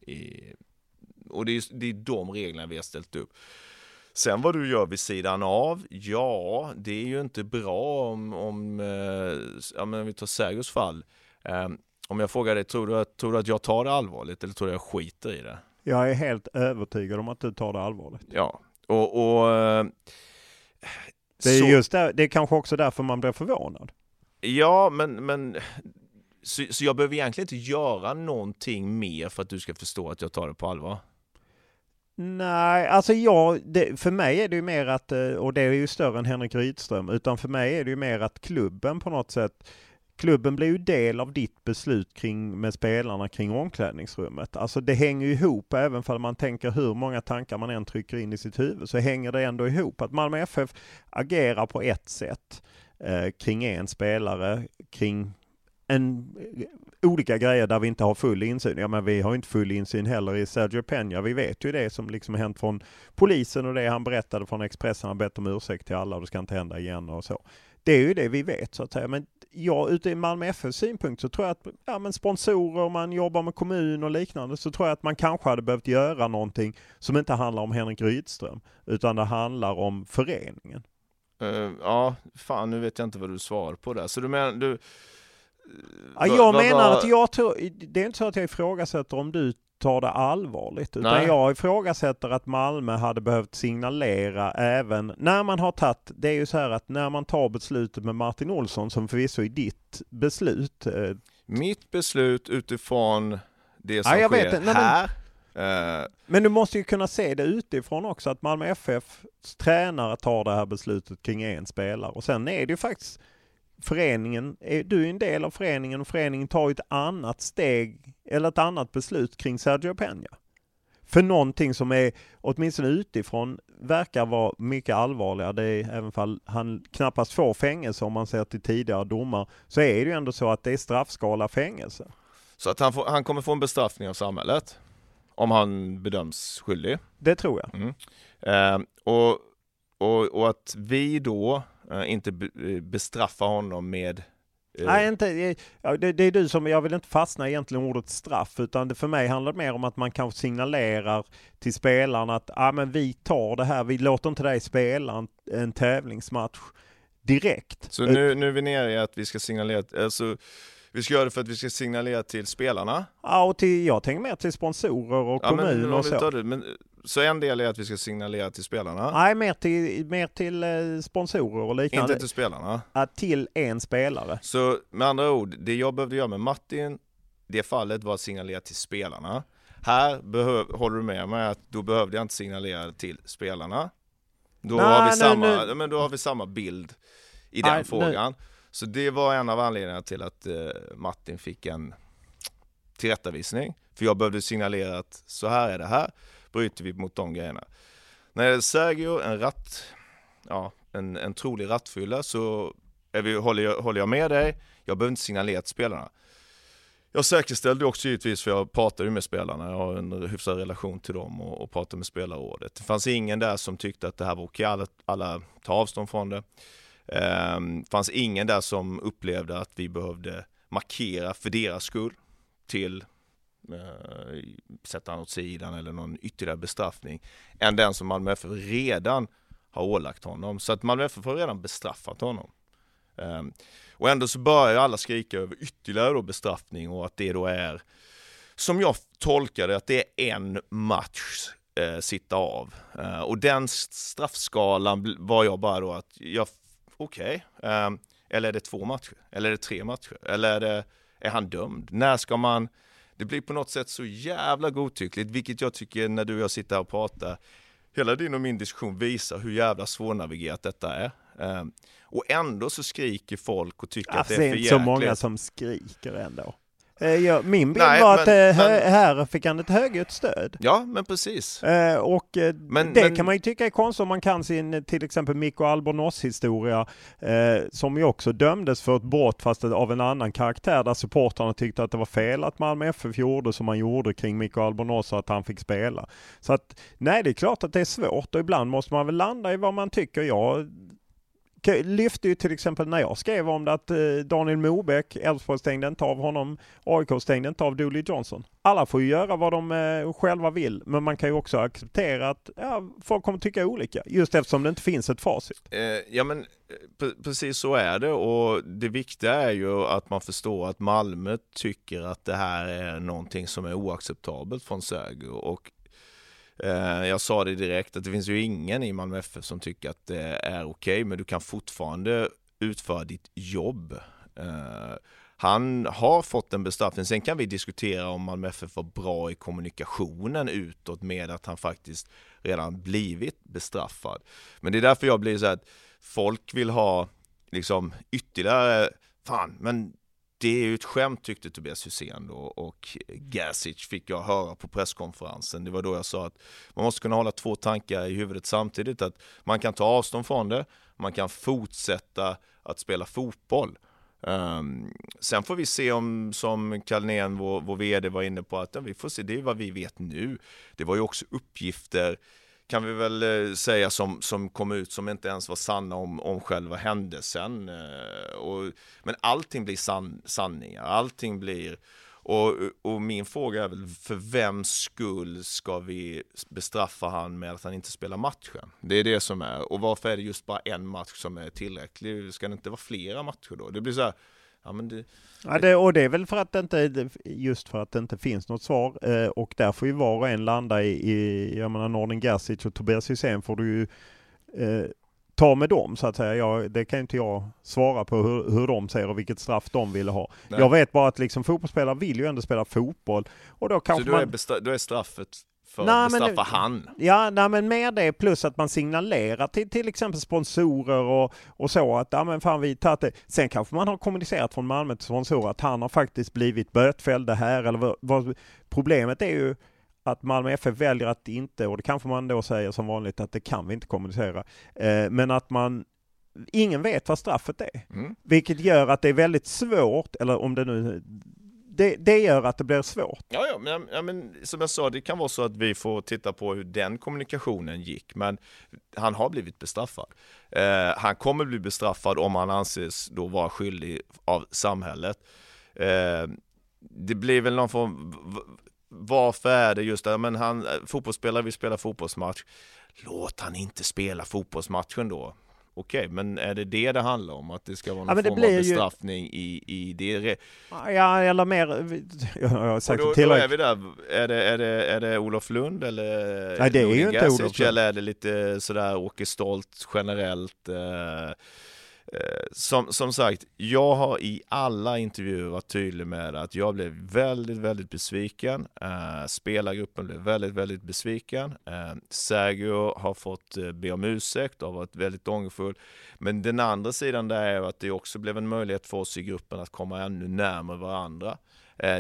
Och det är de reglerna vi har ställt upp. Sen vad du gör vid sidan av, ja, det är ju inte bra om vi tar Sergios fall. Om jag frågar dig, tror du att jag tar det allvarligt eller tror du att jag skiter i det? Jag är helt övertygad om att du tar det allvarligt. Ja, och det är, just där, det är kanske också därför man blir förvånad. Ja, men så jag behöver egentligen inte göra någonting mer för att du ska förstå att jag tar det på allvar? Nej, alltså för mig är det ju mer att, och det är ju större än Henrik Rydström, utan för mig är det ju mer att klubben på något sätt, klubben blir ju del av ditt beslut med spelarna kring omklädningsrummet. Alltså det hänger ju ihop, även om man tänker hur många tankar man än trycker in i sitt huvud så hänger det ändå ihop. Att Malmö FF agerar på ett sätt kring en spelare, kring olika grejer där vi inte har full insyn. Ja, men vi har inte full insyn heller i Sergio Peña. Vi vet ju det som liksom hänt från polisen och det han berättade från Expressen. Han bett om ursäkt till alla och det ska inte hända igen och så. Det är ju det vi vet så att säga. Men ute i Malmö FFs synpunkt så tror jag att men sponsorer, man jobbar med kommun och liknande, så tror jag att man kanske hade behövt göra någonting som inte handlar om Henrik Rydström utan det handlar om föreningen. Ja, fan nu vet jag inte vad du svarar på där. Så du menar... det är inte så att jag ifrågasätter om du tar det allvarligt utan jag ifrågasätter att Malmö hade behövt signalera även när man har tagit, det är ju så här att när man tar beslutet med Martin Olsson som förvisso är ditt beslut mitt beslut utifrån det som sker här. Men du måste ju kunna se det utifrån också att Malmö FFs tränare tar det här beslutet kring en spelare och sen är det ju faktiskt föreningen, du är en del av föreningen och föreningen tar ett annat steg eller ett annat beslut kring Sergio Peña. För någonting som är åtminstone utifrån verkar vara mycket allvarligare. Det är, även om han knappast får fängelse om man ser till tidigare domar så är det ju ändå så att det är straffskala fängelse. Så att han kommer få en bestraffning av samhället om han bedöms skyldig? Det tror jag. Mm. Och att vi då inte bestraffa honom med... Nej, inte, det är du som... Jag vill inte fastna egentligen ordet straff utan för mig handlar det mer om att man kanske signalerar till spelarna att men vi tar det här, vi låter inte dig spela en tävlingsmatch direkt. Så nu är vi nere i att vi ska signalera... Alltså, vi ska göra det för att vi ska signalera till spelarna. Ja, och jag tänker mer till sponsorer och kommun och så. Så en del är att vi ska signalera till spelarna? Nej, mer till sponsorer och liknande. Inte till spelarna? Till en spelare. Så med andra ord, det jag behövde göra med Martin, det fallet var att signalera till spelarna. Här håller du med mig att då behövde jag inte signalera till spelarna. Men då har vi samma bild i den frågan. Så det var en av anledningarna till att Martin fick en tillrättavisning. För jag behövde signalera att så här är det här. Bryter vi mot de grejerna. När Sergio en trolig rattfylla så håller jag med dig. Jag behöver inte signalera till spelarna. Jag säkerställde också givetvis för jag pratade med spelarna. Jag har en hyfsad relation till dem och pratade med spelarrådet. Det fanns ingen där som tyckte att det här var okej. Alla tar avstånd från det. Fanns ingen där som upplevde att vi behövde markera för deras skull till sätta han åt sidan eller någon ytterligare bestraffning än den som Malmö FF redan har ålagt honom. Så att Malmö FF har redan bestraffat honom. Och ändå så börjar alla skrika över ytterligare då bestraffning och att det då är, som jag tolkade, att det är en match sitta av. Och den straffskalan var jag bara då att eller är det 2 matcher? Eller är det 3 matcher? Eller är han dömd? När ska man... Det blir på något sätt så jävla godtyckligt, vilket jag tycker när du och jag sitter här och pratar. Hela din och min diskussion visar hur jävla svårnavigerat detta är. Och ändå så skriker folk och tycker att det är för jäkligt. Det är inte så många som skriker ändå. Ja, min bild var att här fick han ett högt stöd. Ja, men precis. Och kan man ju tycka är konstigt om man kan sin till exempel Mikko Albornoz historia som ju också dömdes för ett brott fast av en annan karaktär där supportarna tyckte att det var fel att Malmö FF gjorde som man gjorde kring Mikko Albornoz och att han fick spela. Så att, nej, det är klart att det är svårt och ibland måste man väl landa i vad man tycker. Jag lyfte ju till exempel när jag skrev om det att Daniel Mobeck, Elfsborg stängde inte av honom, AIK stängde inte av Dooley Johnson. Alla får ju göra vad de själva vill, men man kan ju också acceptera att folk kommer tycka olika, just eftersom det inte finns ett facit. Ja men precis så är det, och det viktiga är ju att man förstår att Malmö tycker att det här är någonting som är oacceptabelt från Sergio, och jag sa det direkt att det finns ju ingen i Malmö FF som tycker att det är okej, men du kan fortfarande utföra ditt jobb. Han har fått en bestraffning. Sen kan vi diskutera om Malmö FF var bra i kommunikationen utåt med att han faktiskt redan blivit bestraffad. Men det är därför jag blir så här att folk vill ha liksom ytterligare fan, men det är ju ett skämt tyckte Tobias Hysén då, och Gasic fick jag höra på presskonferensen. Det var då jag sa att man måste kunna hålla två tankar i huvudet samtidigt, att man kan ta avstånd från det, man kan fortsätta att spela fotboll. Sen får vi se om, som Kalnén, vår vd var inne på, att vi får se, det är vad vi vet nu. Det var ju också uppgifter kan vi väl säga som kom ut som inte ens var sanna om själva händelsen. Men allting blir sanningar. Allting blir... Och min fråga är väl, för vems skull ska vi bestraffa han med att han inte spelar matchen? Det är det som är. Och varför är det just bara en match som är tillräcklig? Ska det inte vara flera matcher då? Det blir så här... Ja, men det är väl för att det inte, just för att det inte finns något svar, och där får ju var och en landa i jag menar Norden Gersic och Tobias Hysén får du ju ta med dem så att säga. Det kan inte jag svara på hur de säger och vilket straff de vill ha. Nej. Jag vet bara att liksom, fotbollsspelare vill ju ändå spela fotboll, och då kanske då är straffet för att bestraffa han. Ja, men med det plus att man signalerar till exempel sponsorer och så att men fan vi tar det. Sen kanske man har kommunicerat från Malmö till sponsorer att han har faktiskt blivit bötfälld det här, eller vad problemet är ju att Malmö FF väljer att inte, och det kanske man då säger som vanligt att det kan vi inte kommunicera. Men att man ingen vet vad straffet är. Mm. Vilket gör att det är väldigt svårt, eller om det nu Det gör att det blir svårt. Ja, men som jag sa, det kan vara så att vi får titta på hur den kommunikationen gick. Men han har blivit bestraffad. Han kommer bli bestraffad om han anses då vara skyldig av samhället. Det blir väl någon form... Varför är det just det? Men han, fotbollsspelare vill spela fotbollsmatch. Låt han inte spela fotbollsmatchen då. Okej, men är det det handlar om? Att det ska vara någon form av bestraffning i det? Ja, eller mer... Jag sagt då är vi där. Är det Olof Lund? Eller, nej, det är ju inte Olof Lund. Eller är det lite sådär Åke Stolt generellt? Som sagt, jag har i alla intervjuer varit tydlig med att jag blev väldigt, väldigt besviken. Spelargruppen blev väldigt, väldigt besviken. Sergio har fått be om ursäkt, har varit väldigt ångerfull. Men den andra sidan där är att det också blev en möjlighet för oss i gruppen att komma ännu närmare varandra.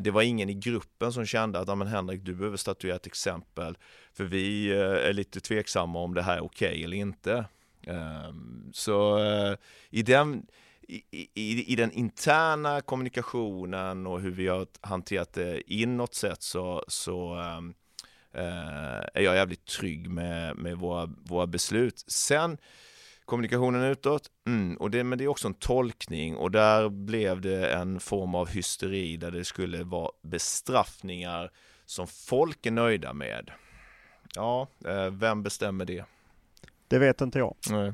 Det var ingen i gruppen som kände att men Henrik, du behöver statuera ett exempel, för vi är lite tveksamma om det här är okej eller inte. Så i den interna kommunikationen och hur vi har hanterat det inåt sätt så är jag jävligt trygg med våra beslut. Sen kommunikationen utåt, men det är också en tolkning, och där blev det en form av hysteri där det skulle vara bestraffningar som folk är nöjda med. Ja, vem bestämmer det? Det vet inte jag. Nej.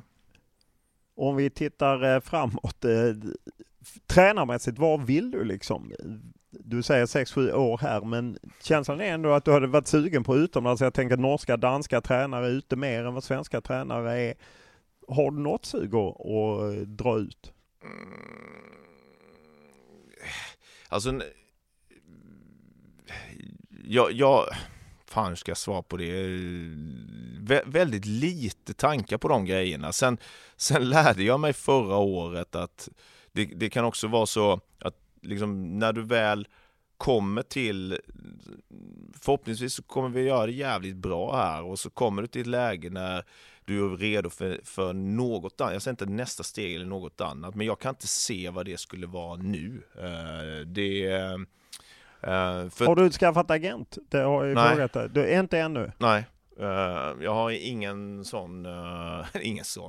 Om vi tittar framåt, tränarmässigt, vad vill du liksom? Du säger 6-7 år här, men känslan är ändå att du hade varit sugen på utomlands. Jag tänker att norska, danska tränare är ute mer än vad svenska tränare är. Har du något sug att dra ut? Alltså, fan ska jag svara på det? Väldigt lite tankar på de grejerna. Sen lärde jag mig förra året att det kan också vara så att liksom, när du väl kommer till, förhoppningsvis så kommer vi göra det jävligt bra här, och så kommer du till ett läge när du är redo för något annat. Jag säger inte nästa steg eller något annat, men jag kan inte se vad det skulle vara nu. Har du utskaffat agent? Det har jag frågat dig. Du är inte ännu? Nej. Jag har ingen sån,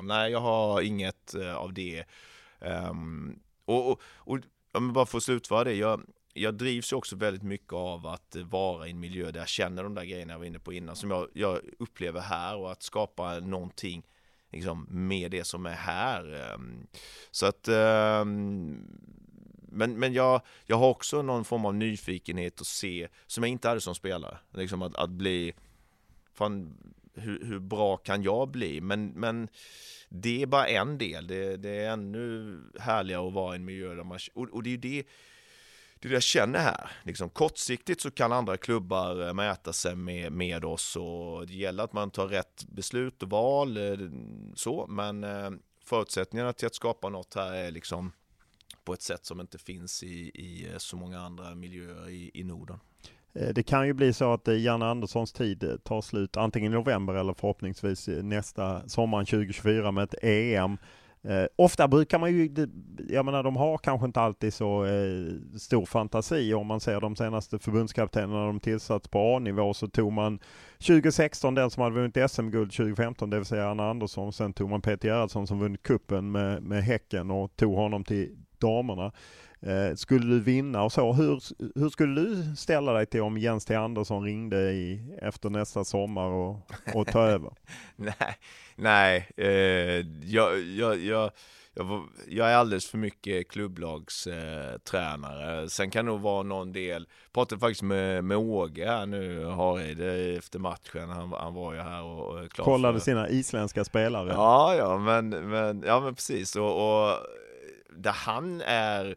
nej, jag har inget av det. Och bara för att slutföra det, jag drivs ju också väldigt mycket av att vara i en miljö där jag känner de där grejerna jag var inne på innan, som jag upplever här, och att skapa någonting liksom med det som är här. Så att men jag har också någon form av nyfikenhet att se, som jag inte hade som spelare, liksom att bli fan, hur bra kan jag bli? Men det är bara en del. Det är ännu härligare att vara i en miljö där man, och det är ju det jag känner här. Liksom, kortsiktigt så kan andra klubbar mäta sig med oss, och det gäller att man tar rätt beslut och val. Så, men förutsättningarna till att skapa något här är liksom på ett sätt som inte finns i så många andra miljöer i Norden. Det kan ju bli så att Janne Anderssons tid tar slut antingen i november eller förhoppningsvis nästa sommaren 2024 med ett EM. Ofta brukar man ju, jag menar, de har kanske inte alltid så stor fantasi. Om man ser de senaste förbundskaptenerna de tillsatts på A-nivå, så tog man 2016 den som hade vunnit SM-guld 2015, det vill säga Janne Andersson. Sen tog man Peter Gerhardsson som vunnit kuppen med Häcken och tog honom till damerna. Skulle du vinna och så, hur skulle du ställa dig till om Jens T. Andersson ringde efter nästa sommar och ta över? Jag är alldeles för mycket klubblagstränare. Sen kan det nog vara någon del. Jag pratade faktiskt med Åge här nu, Harid, efter matchen. Han var ju här och klar. Kollade sina isländska spelare. Ja, men precis. Och där han är,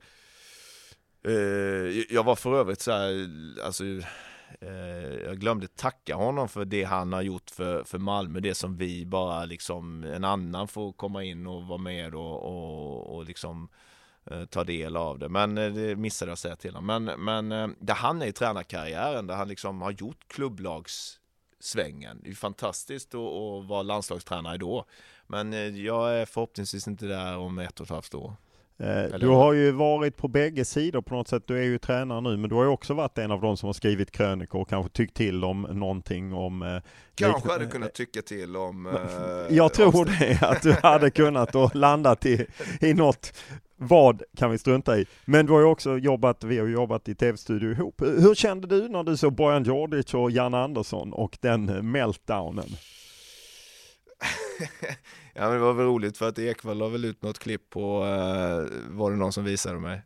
jag var för övrigt så här, alltså, jag glömde tacka honom för det han har gjort för Malmö, det som vi bara liksom, en annan får komma in och vara med och liksom ta del av det, men det missade jag säga till honom, men där han är i tränarkarriären, där han liksom har gjort klubblagssvängen, det är fantastiskt att vara landslagstränare då, men jag är förhoppningsvis inte där om 1,5 år. Du har ju varit på bägge sidor på något sätt, du är ju tränare nu, men du har ju också varit en av de som har skrivit krönikor och kanske tyckt till om någonting om... Kanske hade kunnat tycka till om... Jag tror det, att du hade kunnat och landat i något, vad kan vi strunta i. Men du har ju också jobbat i tv-studio ihop. Hur kände du när du såg Bojan Djordjic och Janne Andersson och den meltdownen? Ja, men det var väl roligt för att Ekvall la väl ut något klipp på, var det någon som visade mig?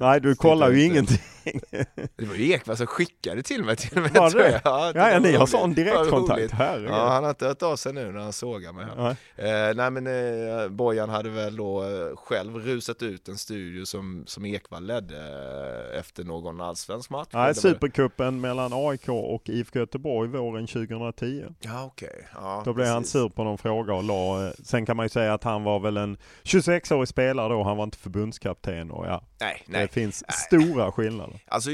Nej, du kollar ju ingenting. Det var ju Ekvall som skickade till mig var tror jag. Ja, ni har sån direktkontakt här. Ja, han har inte hört av sig nu när han sågar mig. Bojan hade väl då själv rusat ut en studio som Ekvall ledde efter någon allsvensk match. Nej, supercupen mellan AIK och IFK Göteborg våren 2010. Ja, okej. Ja, då blev han sur på någon fråga och sen kan man ju säga att han var väl en 26-årig spelare då, han var inte förbundskapten och det finns stora skillnader. Alltså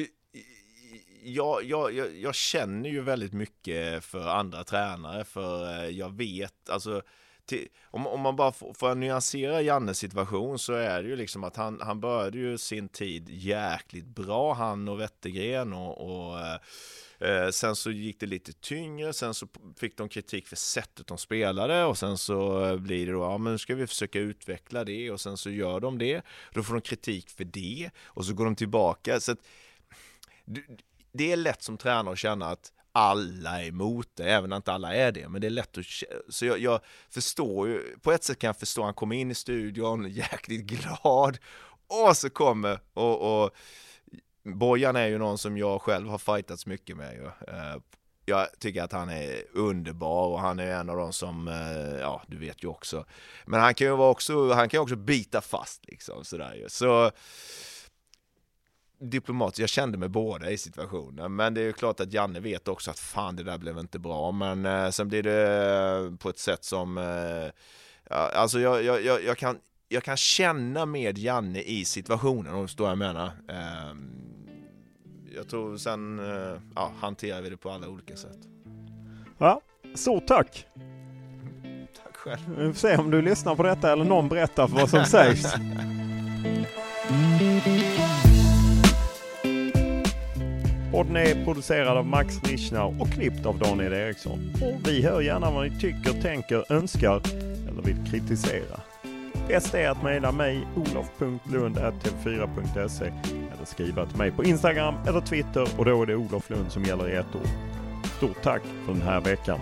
jag känner ju väldigt mycket för andra tränare, för jag vet, alltså om man bara får nyansera Jannes situation, så är det ju liksom att han började ju sin tid jäkligt bra, han och Wettergren och sen så gick det lite tyngre, sen så fick de kritik för sättet de spelade, och sen så blir det då, ja men nu ska vi försöka utveckla det, och sen så gör de det, då får de kritik för det, och så går de tillbaka, så att det är lätt som tränare att känna att alla är emot det, även om inte alla är det, men det är lätt att, så jag förstår ju, på ett sätt kan jag förstå, han kommer in i studion jäkligt glad, och så kommer och Bojan är ju någon som jag själv har fightats mycket med ju. Jag tycker att han är underbar, och han är en av de som, ja du vet ju också, men han kan ju också bita fast liksom sådär ju. Så diplomat, jag kände mig båda i situationen, men det är ju klart att Janne vet också att fan, det där blev inte bra, men sen blir det på ett sätt som alltså jag kan känna med Janne i situationen, om du förstår vad jag menar. jag tror sen hanterar vi det på alla olika sätt. Ja, så tack. Tack själv. Vi får se om du lyssnar på detta eller någon berättar för vad som sägs. Podden är producerad av Max Rischner och klippt av Daniel Eriksson. Och vi hör gärna vad ni tycker, tänker, önskar eller vill kritisera. Bäst är att mejla mig olof.lund@tv4.se eller skriva till mig på Instagram eller Twitter, och då är det Olof Lund som gäller i ett år. Stort tack för den här veckan.